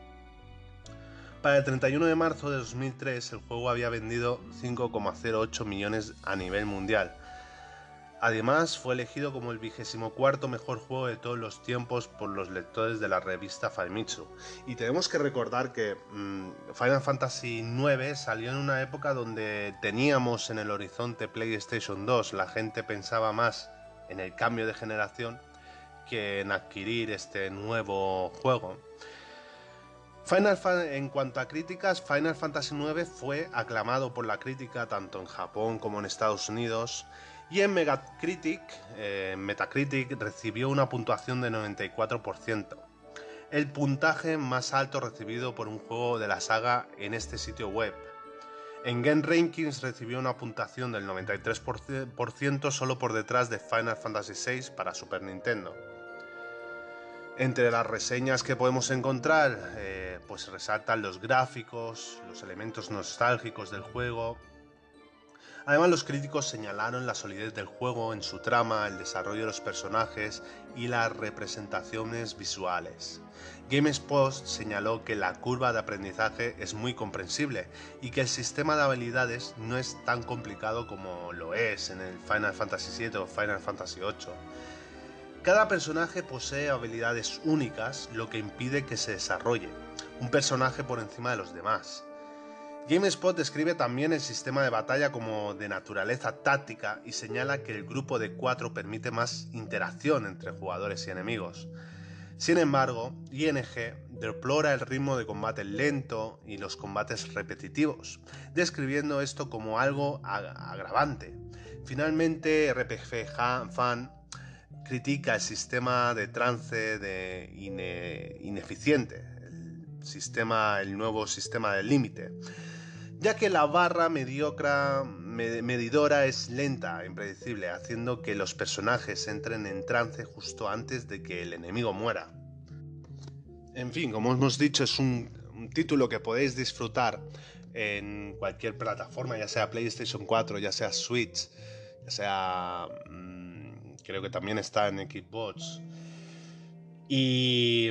Para el 31 de marzo de 2003, el juego había vendido 5,08 millones a nivel mundial. Además, fue elegido como el 24º mejor juego de todos los tiempos por los lectores de la revista Famitsu. Y tenemos que recordar que Final Fantasy IX salió en una época donde teníamos en el horizonte PlayStation 2. La gente pensaba más en el cambio de generación que en adquirir este nuevo juego. En cuanto a críticas, Final Fantasy IX fue aclamado por la crítica tanto en Japón como en Estados Unidos, y en Metacritic recibió una puntuación de 94%, el puntaje más alto recibido por un juego de la saga en este sitio web. En Game Rankings recibió una puntuación del 93%, solo por detrás de Final Fantasy VI para Super Nintendo. Entre las reseñas que podemos encontrar, pues resaltan los gráficos, los elementos nostálgicos del juego. Además, los críticos señalaron la solidez del juego en su trama, el desarrollo de los personajes y las representaciones visuales. GameSpot señaló que la curva de aprendizaje es muy comprensible y que el sistema de habilidades no es tan complicado como lo es en el Final Fantasy VII o Final Fantasy VIII. Cada personaje posee habilidades únicas, lo que impide que se desarrolle un personaje por encima de los demás. GameSpot describe también el sistema de batalla como de naturaleza táctica y señala que el grupo de 4 permite más interacción entre jugadores y enemigos. Sin embargo, ING deplora el ritmo de combate lento y los combates repetitivos, describiendo esto como algo agravante. Finalmente, RPG Fan critica el sistema de trance de ineficiente, el nuevo sistema del límite, ya que la barra medidora es lenta e impredecible, haciendo que los personajes entren en trance justo antes de que el enemigo muera. En fin, como hemos dicho, es un título que podéis disfrutar en cualquier plataforma, ya sea PlayStation 4, ya sea Switch, ya sea... creo que también está en Xbox. Y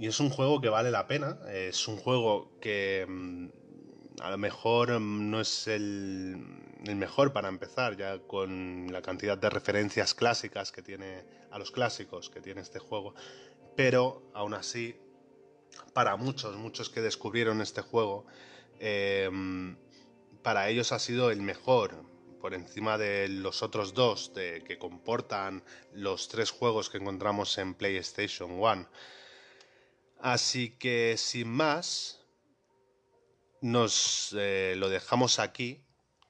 es un juego que vale la pena. Es un juego que a lo mejor no es el mejor para empezar, ya con la cantidad de referencias clásicas que tiene, a los clásicos que tiene este juego. Pero aún así, para muchos que descubrieron este juego, para ellos ha sido el mejor, por encima de los otros dos que comportan los 3 juegos que encontramos en PlayStation 1. Así que sin más, nos lo dejamos aquí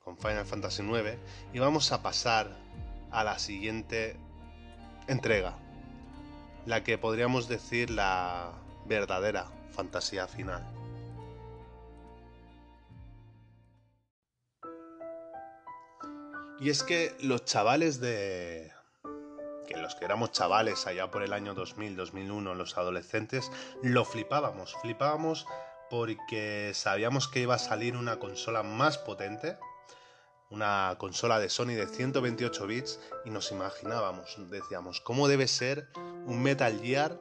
con Final Fantasy IX y vamos a pasar a la siguiente entrega, la que podríamos decir la verdadera fantasía final. Y es que los chavales que los que éramos chavales allá por el año 2000, 2001, los adolescentes, lo flipábamos porque sabíamos que iba a salir una consola más potente, una consola de Sony de 128 bits, y nos imaginábamos, decíamos, ¿cómo debe ser un Metal Gear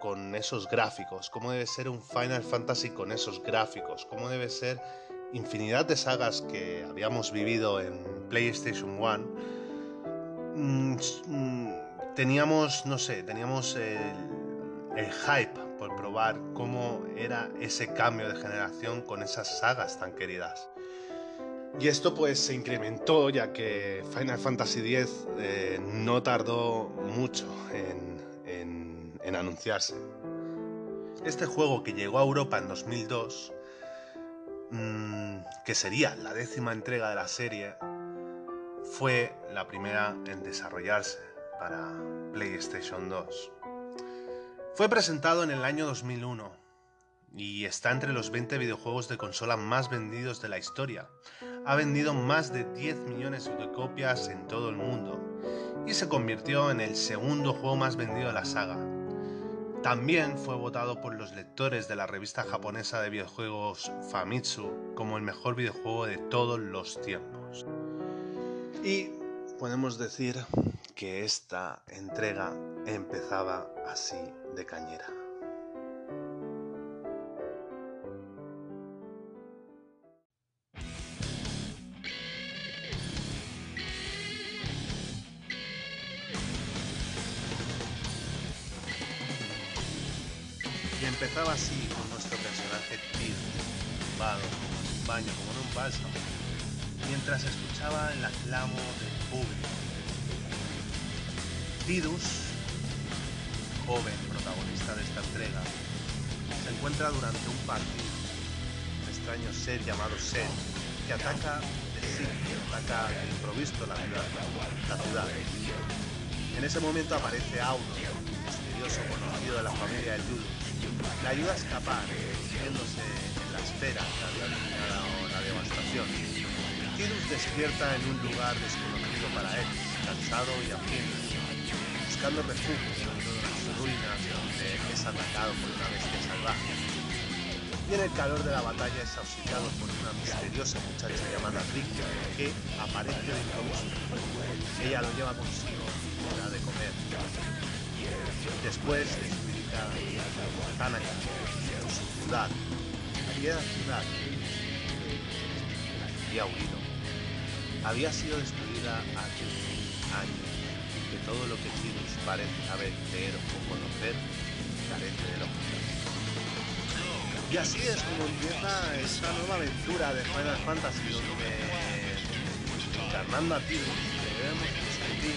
con esos gráficos? ¿Cómo debe ser un Final Fantasy con esos gráficos? ¿Cómo debe ser infinidad de sagas que habíamos vivido en PlayStation 1, teníamos el hype por probar cómo era ese cambio de generación con esas sagas tan queridas. Y esto pues se incrementó, ya que Final Fantasy X no tardó mucho en anunciarse. Este juego, que llegó a Europa en 2002, que sería la 10ª entrega de la serie, fue la primera en desarrollarse para PlayStation 2. Fue presentado en el año 2001 y está entre los 20 videojuegos de consola más vendidos de la historia. Ha vendido más de 10 millones de copias en todo el mundo y se convirtió en el segundo juego más vendido de la saga. También fue votado por los lectores de la revista japonesa de videojuegos Famitsu como el mejor videojuego de todos los tiempos. Y podemos decir que esta entrega empezaba así de cañera. Empezaba así con nuestro personaje tímido, tumbado, como en un baño, como en un bálsamo, mientras escuchaba el aclamo del público. Tidus, joven protagonista de esta entrega, se encuentra durante un partido un extraño ser llamado Seth, que ataca de sitio, ataca de improviso la ciudad. En ese momento aparece Auron, misterioso conocido de la familia de Tidus. La ayuda a escapar, metiéndose en la esfera que había originado la devastación. Tidus despierta en un lugar desconocido para él, cansado y hambriento, buscando refugio en las ruinas donde es atacado por una bestia salvaje. Y en el calor de la batalla es auxiliado por una misteriosa muchacha llamada Ricky, que aparece de improviso. Ella lo lleva consigo y le da de comer. Después Tanaka, su ciudad, había huido. Había sido destruida hace 1.000 años, y que todo lo que Tidus parece saber, leer o conocer carece de lógica. Y así es como empieza esta nueva aventura de Final Fantasy, donde encarnando a Tidus debemos descubrir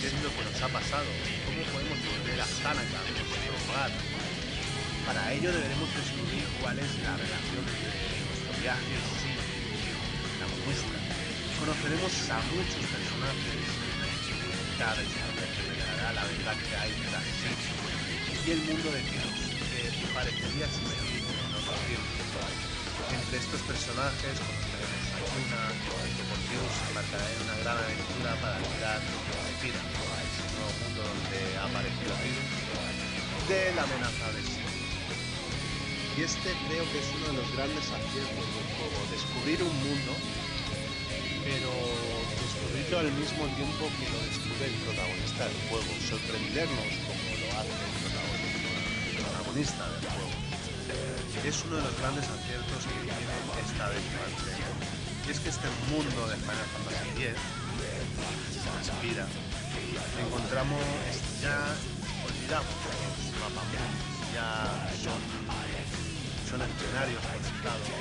qué es lo que nos ha pasado, cómo podemos volver a Tanaka. Para ello deberemos descubrir cuál es la relación de nuestro viaje, la muestra. Conoceremos a muchos personajes, cada historia que revelará la verdad que hay detrás de ellos y el mundo de Tidus, que parecería existir en otro tiempo. Entre estos personajes conoceremos a Yuna, que por Tidus se embarcará en una gran aventura para lograr lo que se pida, el nuevo mundo donde ha aparecido Tidus, de la amenaza de sí. Y este creo que es uno de los grandes aciertos del juego, descubrir un mundo, pero descubrirlo al mismo tiempo que lo descubre el protagonista del juego, sorprendernos como lo hace el protagonista del juego. Es uno de los grandes aciertos que tiene esta décima entrega. Y es que este mundo de Final Fantasy X se inspira. Encontramos ya olvidamos. Ya son escenarios presentados,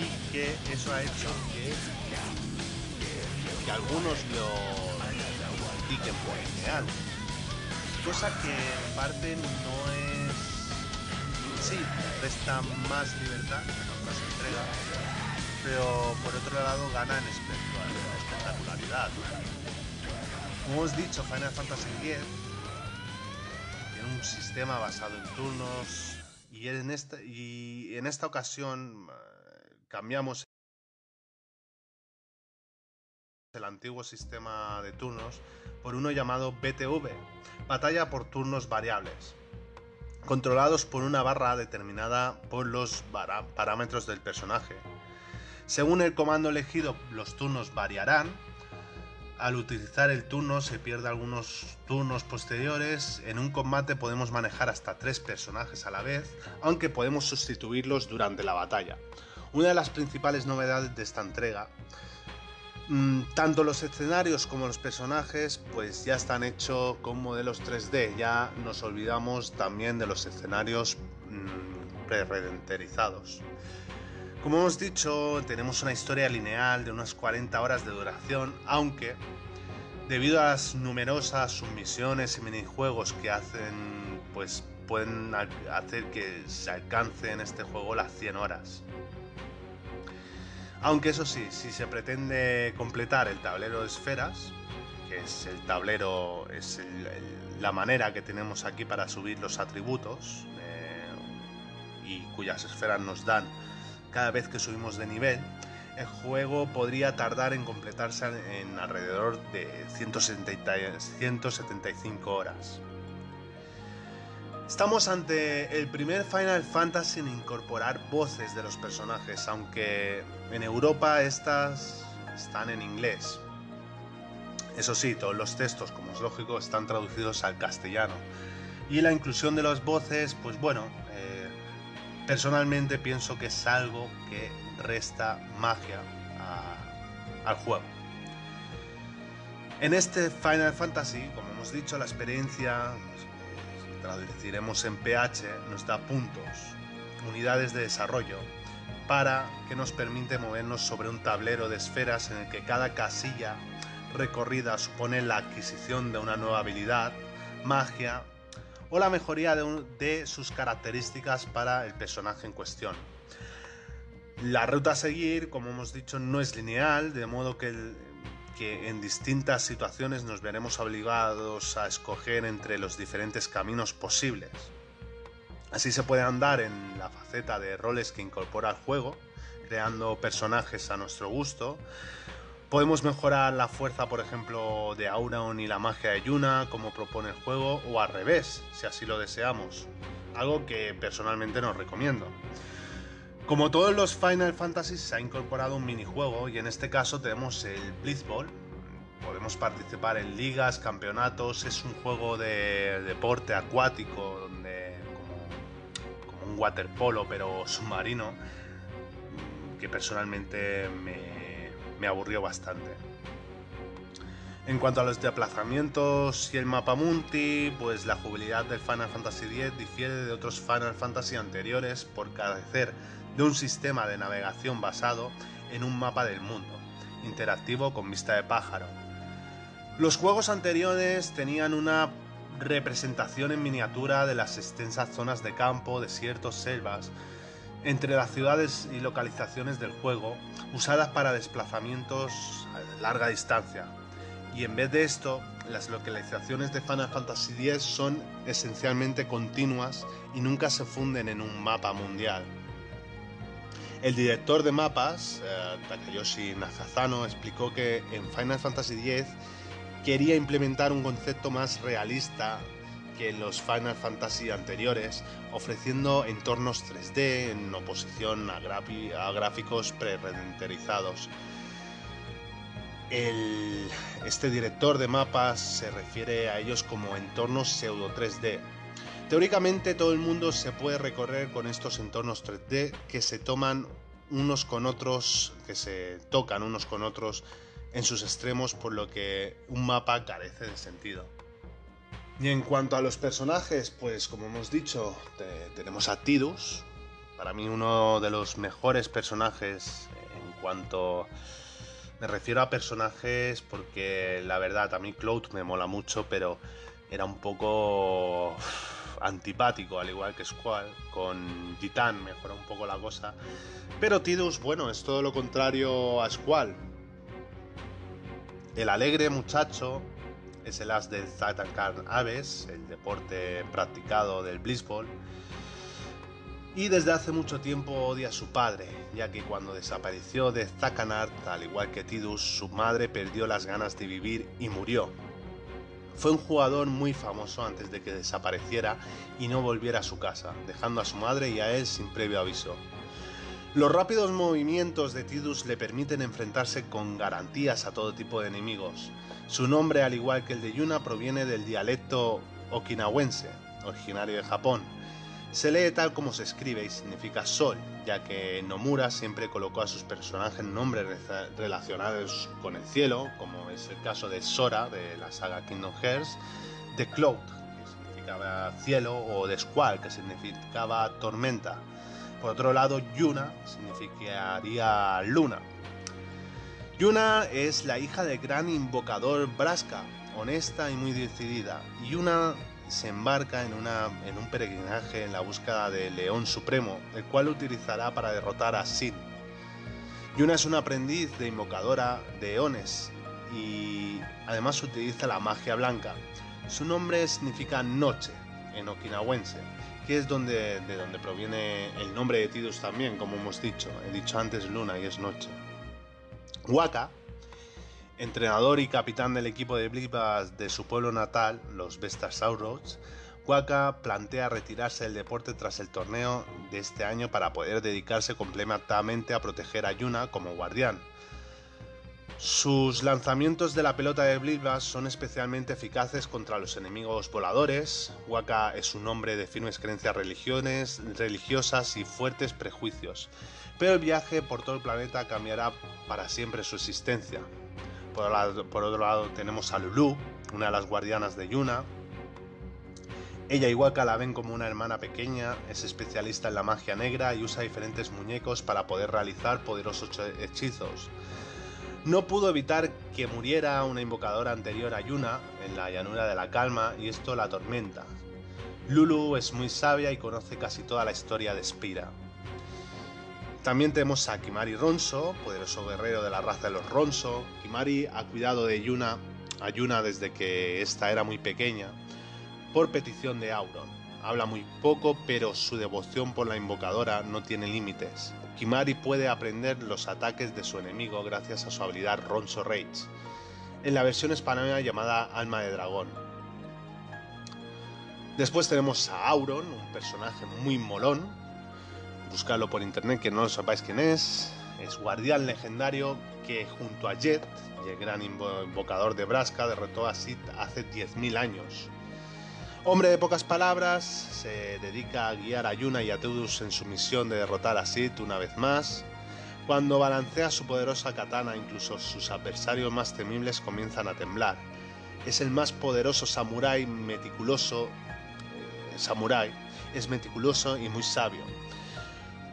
y que eso ha hecho que algunos lo critiquen por ideal, cosa que en parte no es, sí, resta más libertad en otras entregas, pero por otro lado gana en espectacularidad. Como os he dicho, Final Fantasy X un sistema basado en turnos, y en esta ocasión cambiamos el antiguo sistema de turnos por uno llamado BTV, batalla por turnos variables, controlados por una barra determinada por los parámetros del personaje. Según el comando elegido, los turnos variarán. Al utilizar el turno se pierde algunos turnos posteriores. En un combate podemos manejar hasta 3 personajes a la vez, aunque podemos sustituirlos durante la batalla. Una de las principales novedades de esta entrega, tanto los escenarios como los personajes, pues ya están hechos con modelos 3D. Ya nos olvidamos también de los escenarios pre-renderizados. Como hemos dicho, tenemos una historia lineal de unas 40 horas de duración, aunque debido a las numerosas submisiones y minijuegos que hacen, pues pueden hacer que se alcance en este juego las 100 horas. Aunque eso sí, si se pretende completar el tablero de esferas, que es el tablero, es la manera que tenemos aquí para subir los atributos y cuyas esferas nos dan cada vez que subimos de nivel, el juego podría tardar en completarse en alrededor de 175 horas. Estamos ante el primer Final Fantasy en incorporar voces de los personajes, aunque en Europa estas están en inglés. Eso sí, todos los textos, como es lógico, están traducidos al castellano. Y la inclusión de las voces, pues bueno, personalmente pienso que es algo que resta magia al juego. En este Final Fantasy, como hemos dicho, la experiencia, pues, traduciremos en PH, nos da puntos, unidades de desarrollo, para que nos permite movernos sobre un tablero de esferas en el que cada casilla recorrida supone la adquisición de una nueva habilidad, magia, o la mejoría de sus características para el personaje en cuestión. La ruta a seguir, como hemos dicho, no es lineal, de modo que en distintas situaciones nos veremos obligados a escoger entre los diferentes caminos posibles. Así se puede andar en la faceta de roles que incorpora el juego, creando personajes a nuestro gusto. Podemos mejorar la fuerza, por ejemplo, de Auron y la magia de Yuna, como propone el juego, o al revés, si así lo deseamos, algo que personalmente no recomiendo. Como todos los Final Fantasy, se ha incorporado un minijuego, y en este caso tenemos el Blitzball. Podemos participar en ligas, campeonatos, es un juego de deporte acuático, donde como un waterpolo, pero submarino, que personalmente me aburrió bastante. En cuanto a los desplazamientos y el mapa mundi, pues la jugabilidad del Final Fantasy X difiere de otros Final Fantasy anteriores por carecer de un sistema de navegación basado en un mapa del mundo, interactivo con vista de pájaro. Los juegos anteriores tenían una representación en miniatura de las extensas zonas de campo, desiertos, selvas, entre las ciudades y localizaciones del juego, usadas para desplazamientos a larga distancia. Y en vez de esto, las localizaciones de Final Fantasy X son esencialmente continuas y nunca se funden en un mapa mundial. El director de mapas, Takayoshi Nakazano, explicó que en Final Fantasy X quería implementar un concepto más realista que en los Final Fantasy anteriores, ofreciendo entornos 3D en oposición a gráficos pre-renderizados. Este director de mapas se refiere a ellos como entornos pseudo-3D. Teóricamente todo el mundo se puede recorrer con estos entornos 3D que se toman unos con otros, que se tocan unos con otros en sus extremos, por lo que un mapa carece de sentido. Y en cuanto a los personajes, pues como hemos dicho, tenemos a Tidus, para mí uno de los mejores personajes en cuanto... Me refiero a personajes porque la verdad a mí Cloud me mola mucho, pero era un poco antipático, al igual que Squall. Con Gitán mejora un poco la cosa, pero Tidus, bueno, es todo lo contrario a Squall. El alegre muchacho es el as del Zatankarn Aves, el deporte practicado del Blitzball, y desde hace mucho tiempo odia a su padre, ya que cuando desapareció de Zakanart, al igual que Tidus, su madre perdió las ganas de vivir y murió. Fue un jugador muy famoso antes de que desapareciera y no volviera a su casa, dejando a su madre y a él sin previo aviso. Los rápidos movimientos de Tidus le permiten enfrentarse con garantías a todo tipo de enemigos. Su nombre, al igual que el de Yuna, proviene del dialecto okinawense, originario de Japón. Se lee tal como se escribe y significa sol, ya que Nomura siempre colocó a sus personajes nombres relacionados con el cielo, como es el caso de Sora, de la saga Kingdom Hearts, de Cloud, que significaba cielo, o de Squall, que significaba tormenta. Por otro lado, Yuna significaría luna. Yuna es la hija del gran invocador Vraska, honesta y muy decidida. Yuna se embarca en un peregrinaje en la búsqueda del León Supremo, el cual utilizará para derrotar a Sin. Yuna es una aprendiz de invocadora de Eones y además utiliza la magia blanca. Su nombre significa noche en okinawense, que es de donde proviene el nombre de Tidus también, como hemos dicho. He dicho antes luna y es noche. Waka, entrenador y capitán del equipo de Blitzball de su pueblo natal, los Vestasauros, Waka plantea retirarse del deporte tras el torneo de este año para poder dedicarse completamente a proteger a Yuna como guardián. Sus lanzamientos de la pelota de Blitzball son especialmente eficaces contra los enemigos voladores. Waka es un hombre de firmes creencias religiosas y fuertes prejuicios, pero el viaje por todo el planeta cambiará para siempre su existencia. Por otro lado tenemos a Lulu, una de las guardianas de Yuna. Ella y Waka la ven como una hermana pequeña, es especialista en la magia negra y usa diferentes muñecos para poder realizar poderosos hechizos. No pudo evitar que muriera una invocadora anterior a Yuna en la llanura de la calma y esto la atormenta. Lulu es muy sabia y conoce casi toda la historia de Spira. También tenemos a Kimari Ronso, poderoso guerrero de la raza de los Ronso. Kimari ha cuidado de Yuna desde que ésta era muy pequeña, por petición de Auron. Habla muy poco, pero su devoción por la invocadora no tiene límites. Kimari puede aprender los ataques de su enemigo gracias a su habilidad Ronso Rage, en la versión española llamada Alma de Dragón. Después tenemos a Auron, un personaje muy molón. Buscarlo por internet, que no lo sepáis quién es guardián legendario que junto a Jet y el gran invocador de Vraska derrotó a Sid hace 10.000 años. Hombre de pocas palabras, se dedica a guiar a Yuna y a Tidus en su misión de derrotar a Sid una vez más. Cuando balancea su poderosa katana, incluso sus adversarios más temibles comienzan a temblar. Es el más poderoso samurái meticuloso. Es meticuloso y muy sabio.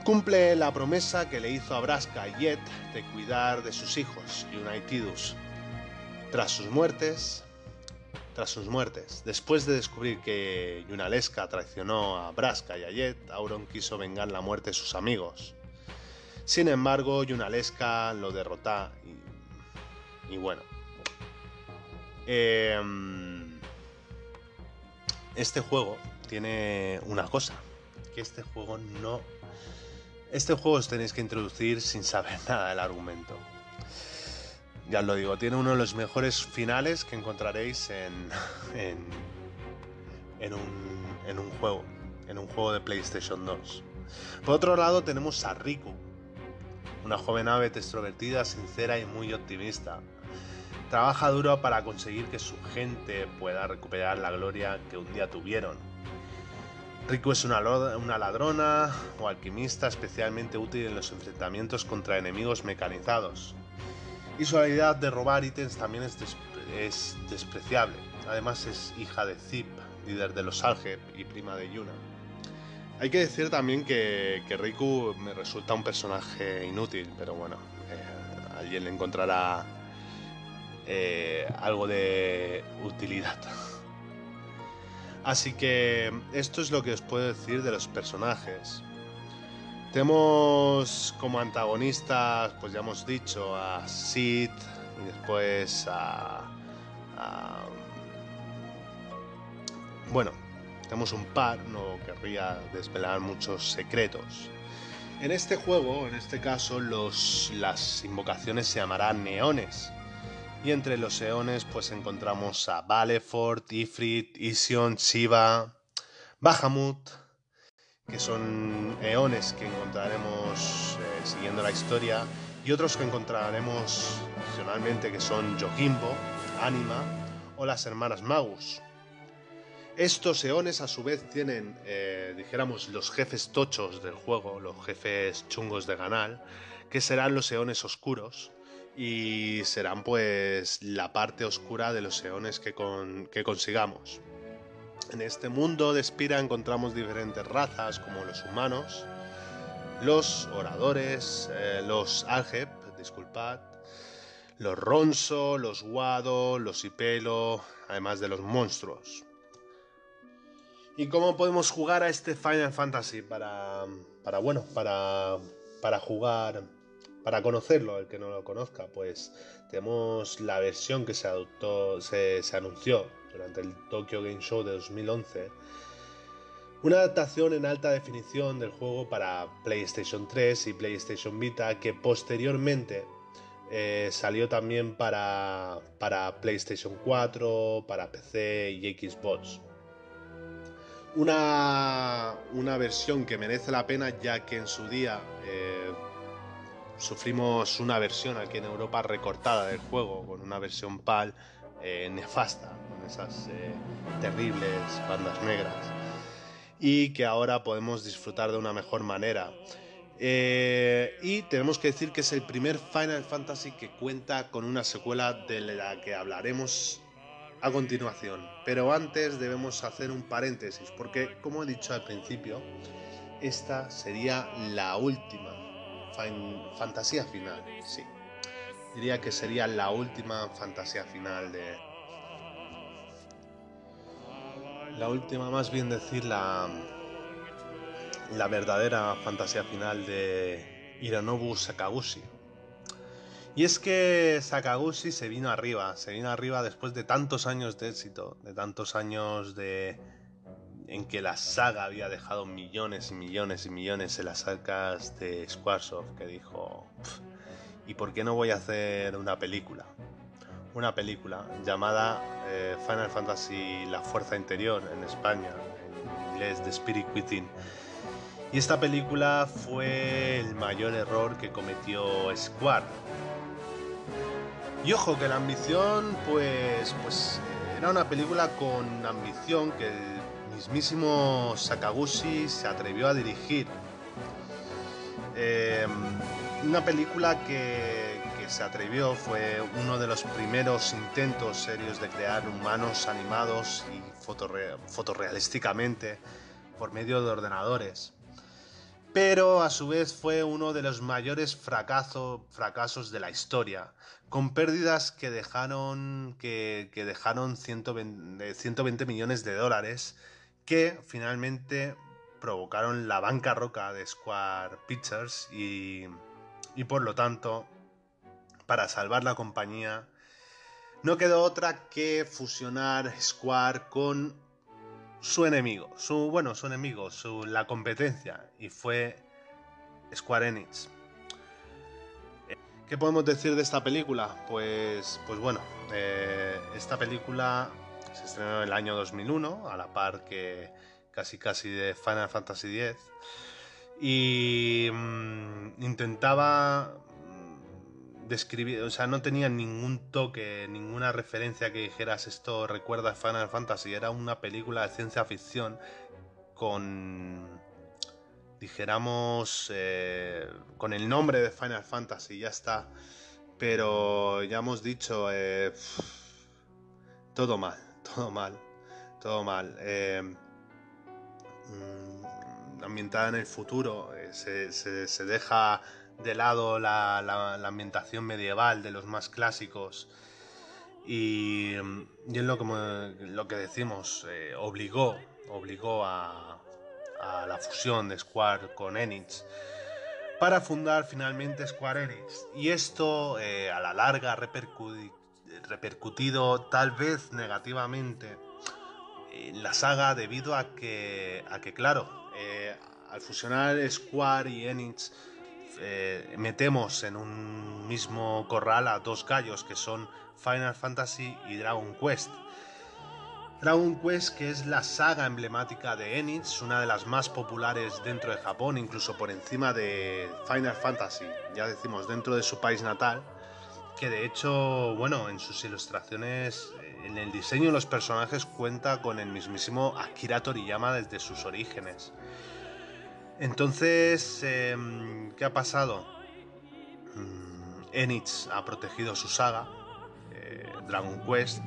Cumple la promesa que le hizo a Vraska y Jet de cuidar de sus hijos, Yuna y Tidus. Tras sus muertes, después de descubrir que Yunalesca traicionó a Vraska y a Jet, Auron quiso vengar la muerte de sus amigos. Sin embargo, Yunalesca lo derrota y bueno. Este juego tiene una cosa, que este juego os tenéis que introducir sin saber nada del argumento. Ya os lo digo, tiene uno de los mejores finales que encontraréis en un juego de PlayStation 2. Por otro lado tenemos a Riku, una joven ave extrovertida, sincera y muy optimista. Trabaja duro para conseguir que su gente pueda recuperar la gloria que un día tuvieron. Riku es una ladrona o alquimista especialmente útil en los enfrentamientos contra enemigos mecanizados, y su habilidad de robar ítems también es despreciable. Además es hija de Zip, líder de los Algep y prima de Yuna. Hay que decir también que Riku me resulta un personaje inútil, pero bueno, alguien le encontrará algo de utilidad. Así que esto es lo que os puedo decir de los personajes. Tenemos como antagonistas, pues ya hemos dicho, a Sid y después Bueno, tenemos un par, no querría desvelar muchos secretos. En este juego, en este caso, las invocaciones se llamarán Eones. Y entre los eones pues encontramos a Valefort, Ifrit, Ision, Shiva, Bahamut, que son eones que encontraremos siguiendo la historia, y otros que encontraremos adicionalmente que son Yojimbo, Anima o las hermanas Magus. Estos eones a su vez tienen, dijéramos, los jefes tochos del juego, los jefes chungos de Ganal, que serán los eones oscuros. Y serán pues la parte oscura de los eones que consigamos. En este mundo de Spira encontramos diferentes razas como los humanos, los oradores, los Argep, disculpad, los Ronso, los Guado, los Ipelo, además de los monstruos. ¿Y cómo podemos jugar a este Final Fantasy? Para jugar, para conocerlo, el que no lo conozca, pues tenemos la versión que se anunció durante el Tokyo Game Show de 2011. Una adaptación en alta definición del juego para PlayStation 3 y PlayStation Vita, que posteriormente salió también para PlayStation 4, para PC y Xbox. Una versión que merece la pena, ya que en su día sufrimos una versión aquí en Europa recortada del juego, con una versión PAL nefasta, con esas terribles bandas negras, y que ahora podemos disfrutar de una mejor manera. Y tenemos que decir que es el primer Final Fantasy que cuenta con una secuela de la que hablaremos a continuación. Pero antes debemos hacer un paréntesis, porque como he dicho al principio, esta sería la última fantasía final. Sí, diría que sería la última fantasía final de... La última, más bien decir, la verdadera fantasía final de Hironobu Sakaguchi. Y es que Sakaguchi se vino arriba después de tantos años de éxito, de tantos años en que la saga había dejado millones y millones y millones en las arcas de Squaresoft, que dijo: ¿y por qué no voy a hacer una película? Una película llamada Final Fantasy La Fuerza Interior, en España, en inglés The Spirit Within. Y esta película fue el mayor error que cometió Square. Y ojo que la ambición, pues era una película con ambición que el mismísimo Sakaguchi se atrevió a dirigir. Una película que se atrevió, fue uno de los primeros intentos serios de crear humanos animados y fotorrealísticamente por medio de ordenadores, pero a su vez fue uno de los mayores fracasos de la historia, con pérdidas que dejaron 120 millones de dólares, que finalmente provocaron la bancarrota de Square Pictures y por lo tanto, para salvar la compañía, no quedó otra que fusionar Square con su enemigo, la competencia, y fue Square Enix. ¿Qué podemos decir de esta película? Pues bueno, esta película se estrenó en el año 2001, a la par que casi de Final Fantasy X, y intentaba describir, o sea, no tenía ningún toque, ninguna referencia que dijeras esto recuerda a Final Fantasy. Era una película de ciencia ficción con, dijéramos, con el nombre de Final Fantasy, ya está. Pero ya hemos dicho, todo mal. Ambientada en el futuro, se deja de lado la ambientación medieval de los más clásicos, y es lo que decimos, obligó a la fusión de Square con Enix para fundar finalmente Square Enix. Y esto a la larga ha repercutido tal vez negativamente en la saga, debido a que claro, al fusionar Square y Enix, metemos en un mismo corral a dos gallos, que son Final Fantasy y Dragon Quest. Dragon Quest, que es la saga emblemática de Enix, una de las más populares dentro de Japón, incluso por encima de Final Fantasy, ya decimos, dentro de su país natal, que de hecho, bueno, en sus ilustraciones, en el diseño de los personajes, cuenta con el mismísimo Akira Toriyama desde sus orígenes. Entonces, ¿qué ha pasado? Enix ha protegido su saga, Dragon Quest.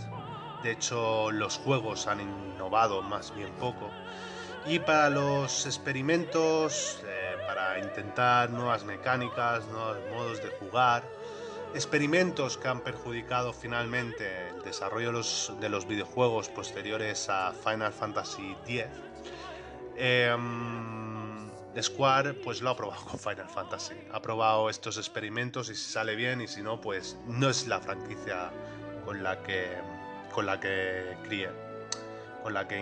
De hecho, los juegos han innovado más bien poco. Y para los experimentos, para para intentar nuevas mecánicas, nuevos modos de jugar, experimentos que han perjudicado finalmente el desarrollo de los videojuegos posteriores a Final Fantasy X. Square pues lo ha probado con Final Fantasy, ha probado estos experimentos y si sale bien y si no, pues no es la franquicia con la que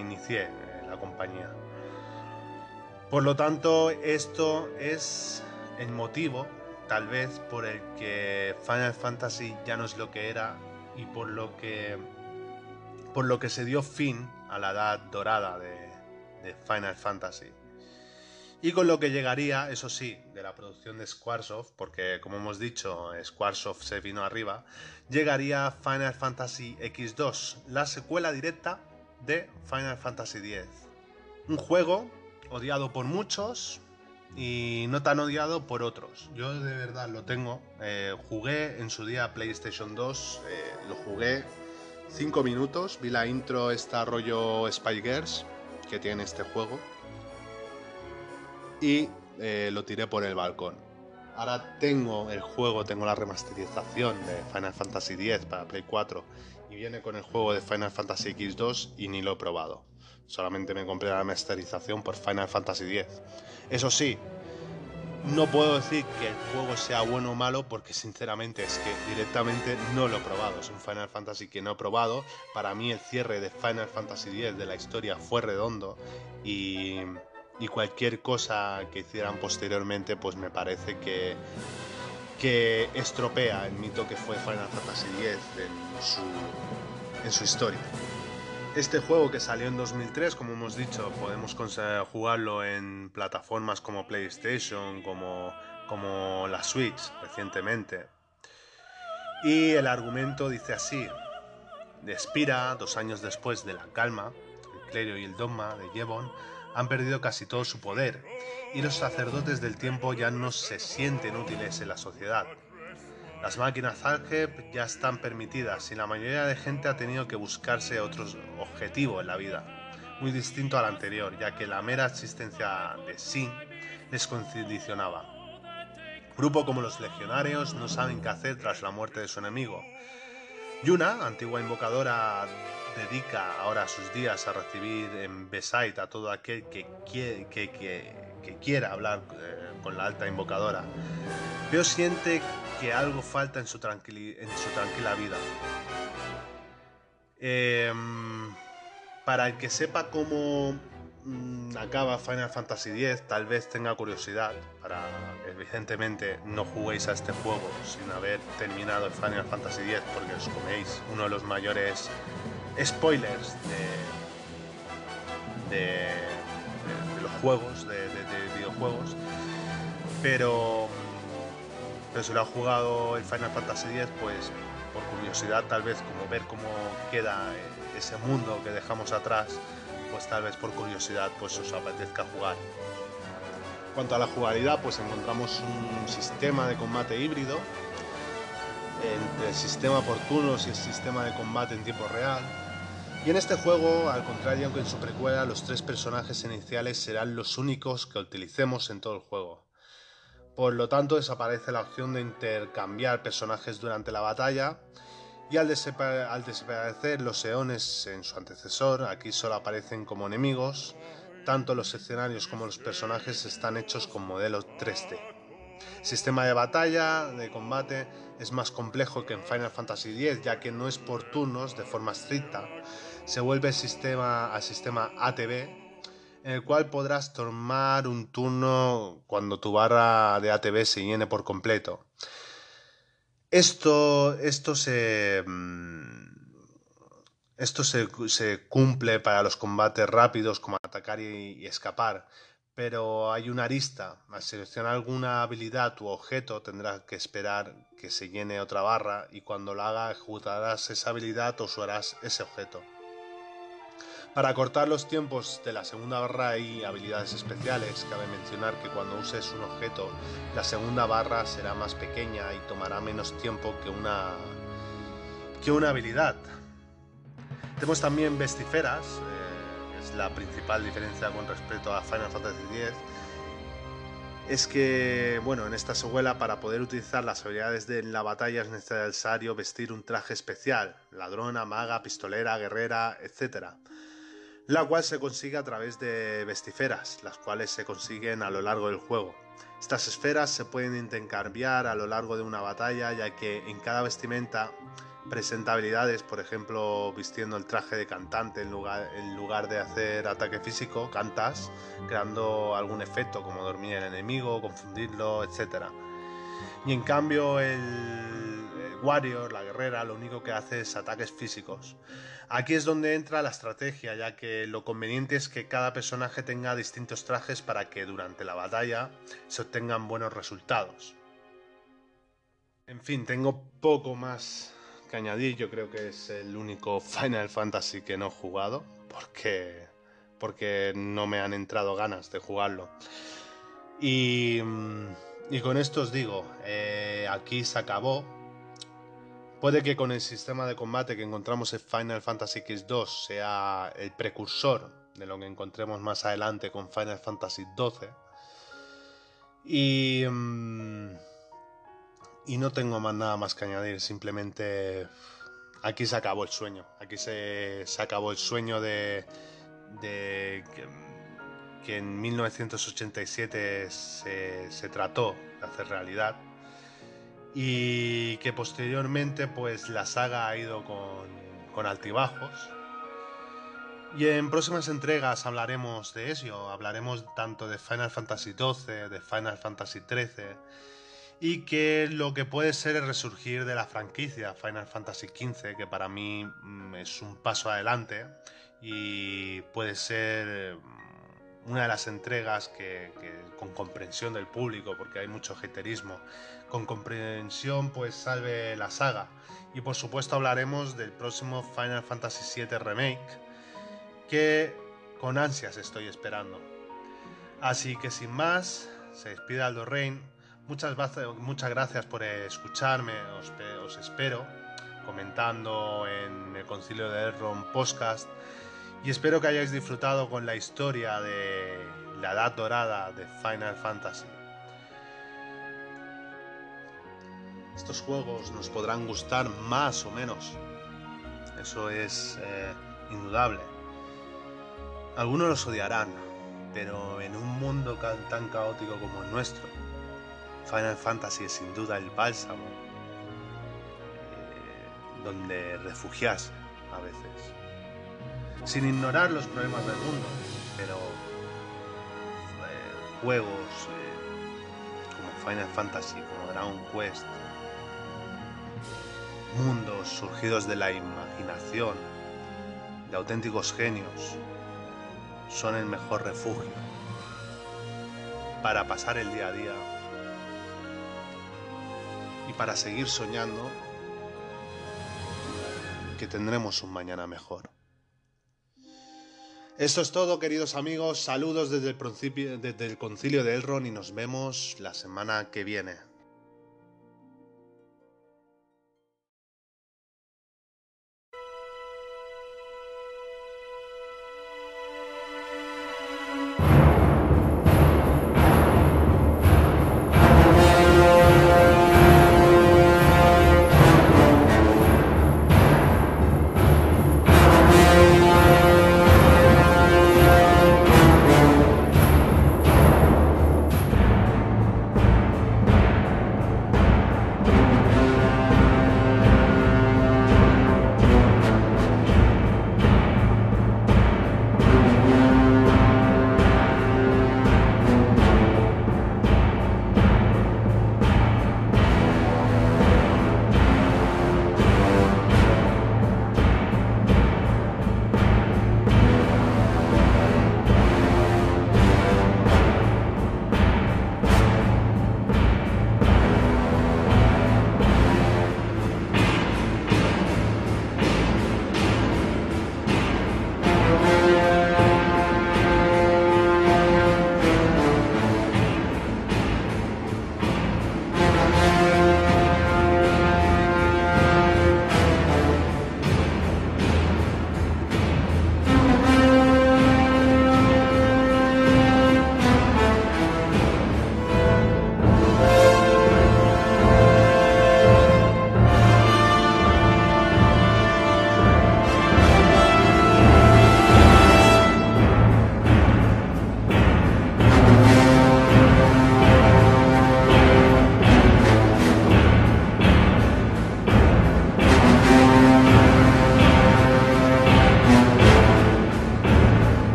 inicié la compañía. Por lo tanto, esto es el motivo, tal vez, por el que Final Fantasy ya no es lo que era y por lo que se dio fin a la edad dorada de Final Fantasy. Y con lo que llegaría, eso sí, de la producción de Squaresoft, porque como hemos dicho, Squaresoft se vino arriba, llegaría Final Fantasy X2, la secuela directa de Final Fantasy X. Un juego odiado por muchos y no tan odiado por otros. Yo de verdad lo tengo, jugué en su día PlayStation 2, lo jugué 5 minutos, vi la intro, esta rollo Spy Girls que tiene este juego, y lo tiré por el balcón. Ahora tengo el juego, tengo la remasterización de Final Fantasy X para Play 4 y viene con el juego de Final Fantasy X2 y ni lo he probado. Solamente me compré la remasterización por Final Fantasy X. Eso sí, no puedo decir que el juego sea bueno o malo porque sinceramente es que directamente no lo he probado. Es un Final Fantasy que no he probado. Para mí el cierre de Final Fantasy X de la historia fue redondo y cualquier cosa que hicieran posteriormente pues me parece que estropea el mito que fue Final Fantasy X en su historia. Este juego que salió en 2003, como hemos dicho, podemos jugarlo en plataformas como PlayStation, como la Switch recientemente. Y el argumento dice así: Despira, 2 años después de la calma, el clero y el dogma de Yevon han perdido casi todo su poder, y los sacerdotes del tiempo ya no se sienten útiles en la sociedad. Las máquinas Algeb ya están permitidas y la mayoría de gente ha tenido que buscarse otro objetivo en la vida, muy distinto al anterior, ya que la mera existencia de sí les condicionaba. Grupo como los legionarios no saben qué hacer tras la muerte de su enemigo. Yuna, antigua invocadora, dedica ahora sus días a recibir en Beside a todo aquel que quiera hablar con la alta invocadora, pero siente que algo falta en su tranquila vida. Para el que sepa cómo acaba Final Fantasy X, tal vez tenga curiosidad. Evidentemente no juguéis a este juego sin haber terminado el Final Fantasy X, porque os coméis uno de los mayores spoilers de los juegos, de videojuegos, pero si lo ha jugado el Final Fantasy X, pues por curiosidad, tal vez como ver cómo queda ese mundo que dejamos atrás, pues tal vez por curiosidad pues os apetezca jugar. En cuanto a la jugabilidad, pues encontramos un sistema de combate híbrido entre el sistema por turnos y el sistema de combate en tiempo real. Y en este juego, al contrario que en su precuela, los 3 personajes iniciales serán los únicos que utilicemos en todo el juego. Por lo tanto, desaparece la opción de intercambiar personajes durante la batalla, y al desaparecer los eones en su antecesor, aquí solo aparecen como enemigos. Tanto los escenarios como los personajes están hechos con modelos 3D. El sistema de batalla, de combate, es más complejo que en Final Fantasy X, ya que no es por turnos de forma estricta. Se vuelve al sistema ATB, en el cual podrás tomar un turno cuando tu barra de ATB se llene por completo. Esto se cumple para los combates rápidos como atacar y escapar, pero hay una arista. Al seleccionar alguna habilidad u objeto tendrás que esperar que se llene otra barra y cuando lo haga ejecutarás esa habilidad o usarás ese objeto. Para cortar los tiempos de la segunda barra hay habilidades especiales. Cabe mencionar que cuando uses un objeto, la segunda barra será más pequeña y tomará menos tiempo que una habilidad. Tenemos también vestiferas, es la principal diferencia con respecto a Final Fantasy X, es que, bueno, en esta secuela, para poder utilizar las habilidades de la batalla es necesario vestir un traje especial, ladrona, maga, pistolera, guerrera, etc., la cual se consigue a través de vestiferas, las cuales se consiguen a lo largo del juego. Estas esferas se pueden intercambiar a lo largo de una batalla, ya que en cada vestimenta presenta habilidades, por ejemplo, vistiendo el traje de cantante en lugar de hacer ataque físico, cantas, creando algún efecto como dormir el enemigo, confundirlo, etc. Y en cambio el warrior, la guerrera, lo único que hace es ataques físicos. Aquí es donde entra la estrategia, ya que lo conveniente es que cada personaje tenga distintos trajes para que durante la batalla se obtengan buenos resultados. En fin, tengo poco más que añadir. Yo creo que es el único Final Fantasy que no he jugado porque no me han entrado ganas de jugarlo, y con esto os digo, aquí se acabó. Puede que con el sistema de combate que encontramos en Final Fantasy X-2 sea el precursor de lo que encontremos más adelante con Final Fantasy XII, y no tengo nada más que añadir. Simplemente aquí se acabó el sueño. Aquí se acabó el sueño de que en 1987 se trató de hacer realidad, y que posteriormente pues la saga ha ido con altibajos. Y en próximas entregas hablaremos de eso. Hablaremos tanto de Final Fantasy XII, de Final Fantasy XIII, y que lo que puede ser el resurgir de la franquicia Final Fantasy XV, que para mí es un paso adelante y puede ser una de las entregas que con comprensión del público, porque hay mucho haterismo, con comprensión pues salve la saga. Y por supuesto hablaremos del próximo Final Fantasy VII Remake, que con ansias estoy esperando. Así que sin más, se despide Aldo Rein. Muchas gracias por escucharme. Os espero comentando en el Concilio de Elrond Podcast, y espero que hayáis disfrutado con la historia de la Edad Dorada de Final Fantasy. Estos juegos nos podrán gustar más o menos, eso es indudable. Algunos los odiarán, pero en un mundo tan caótico como el nuestro, Final Fantasy es sin duda el bálsamo donde refugiarse a veces, sin ignorar los problemas del mundo, pero juegos como Final Fantasy, como Dragon Quest, mundos surgidos de la imaginación de auténticos genios, son el mejor refugio para pasar el día a día y para seguir soñando que tendremos un mañana mejor. Esto es todo, queridos amigos. Saludos desde el Concilio de Elrond, y nos vemos la semana que viene.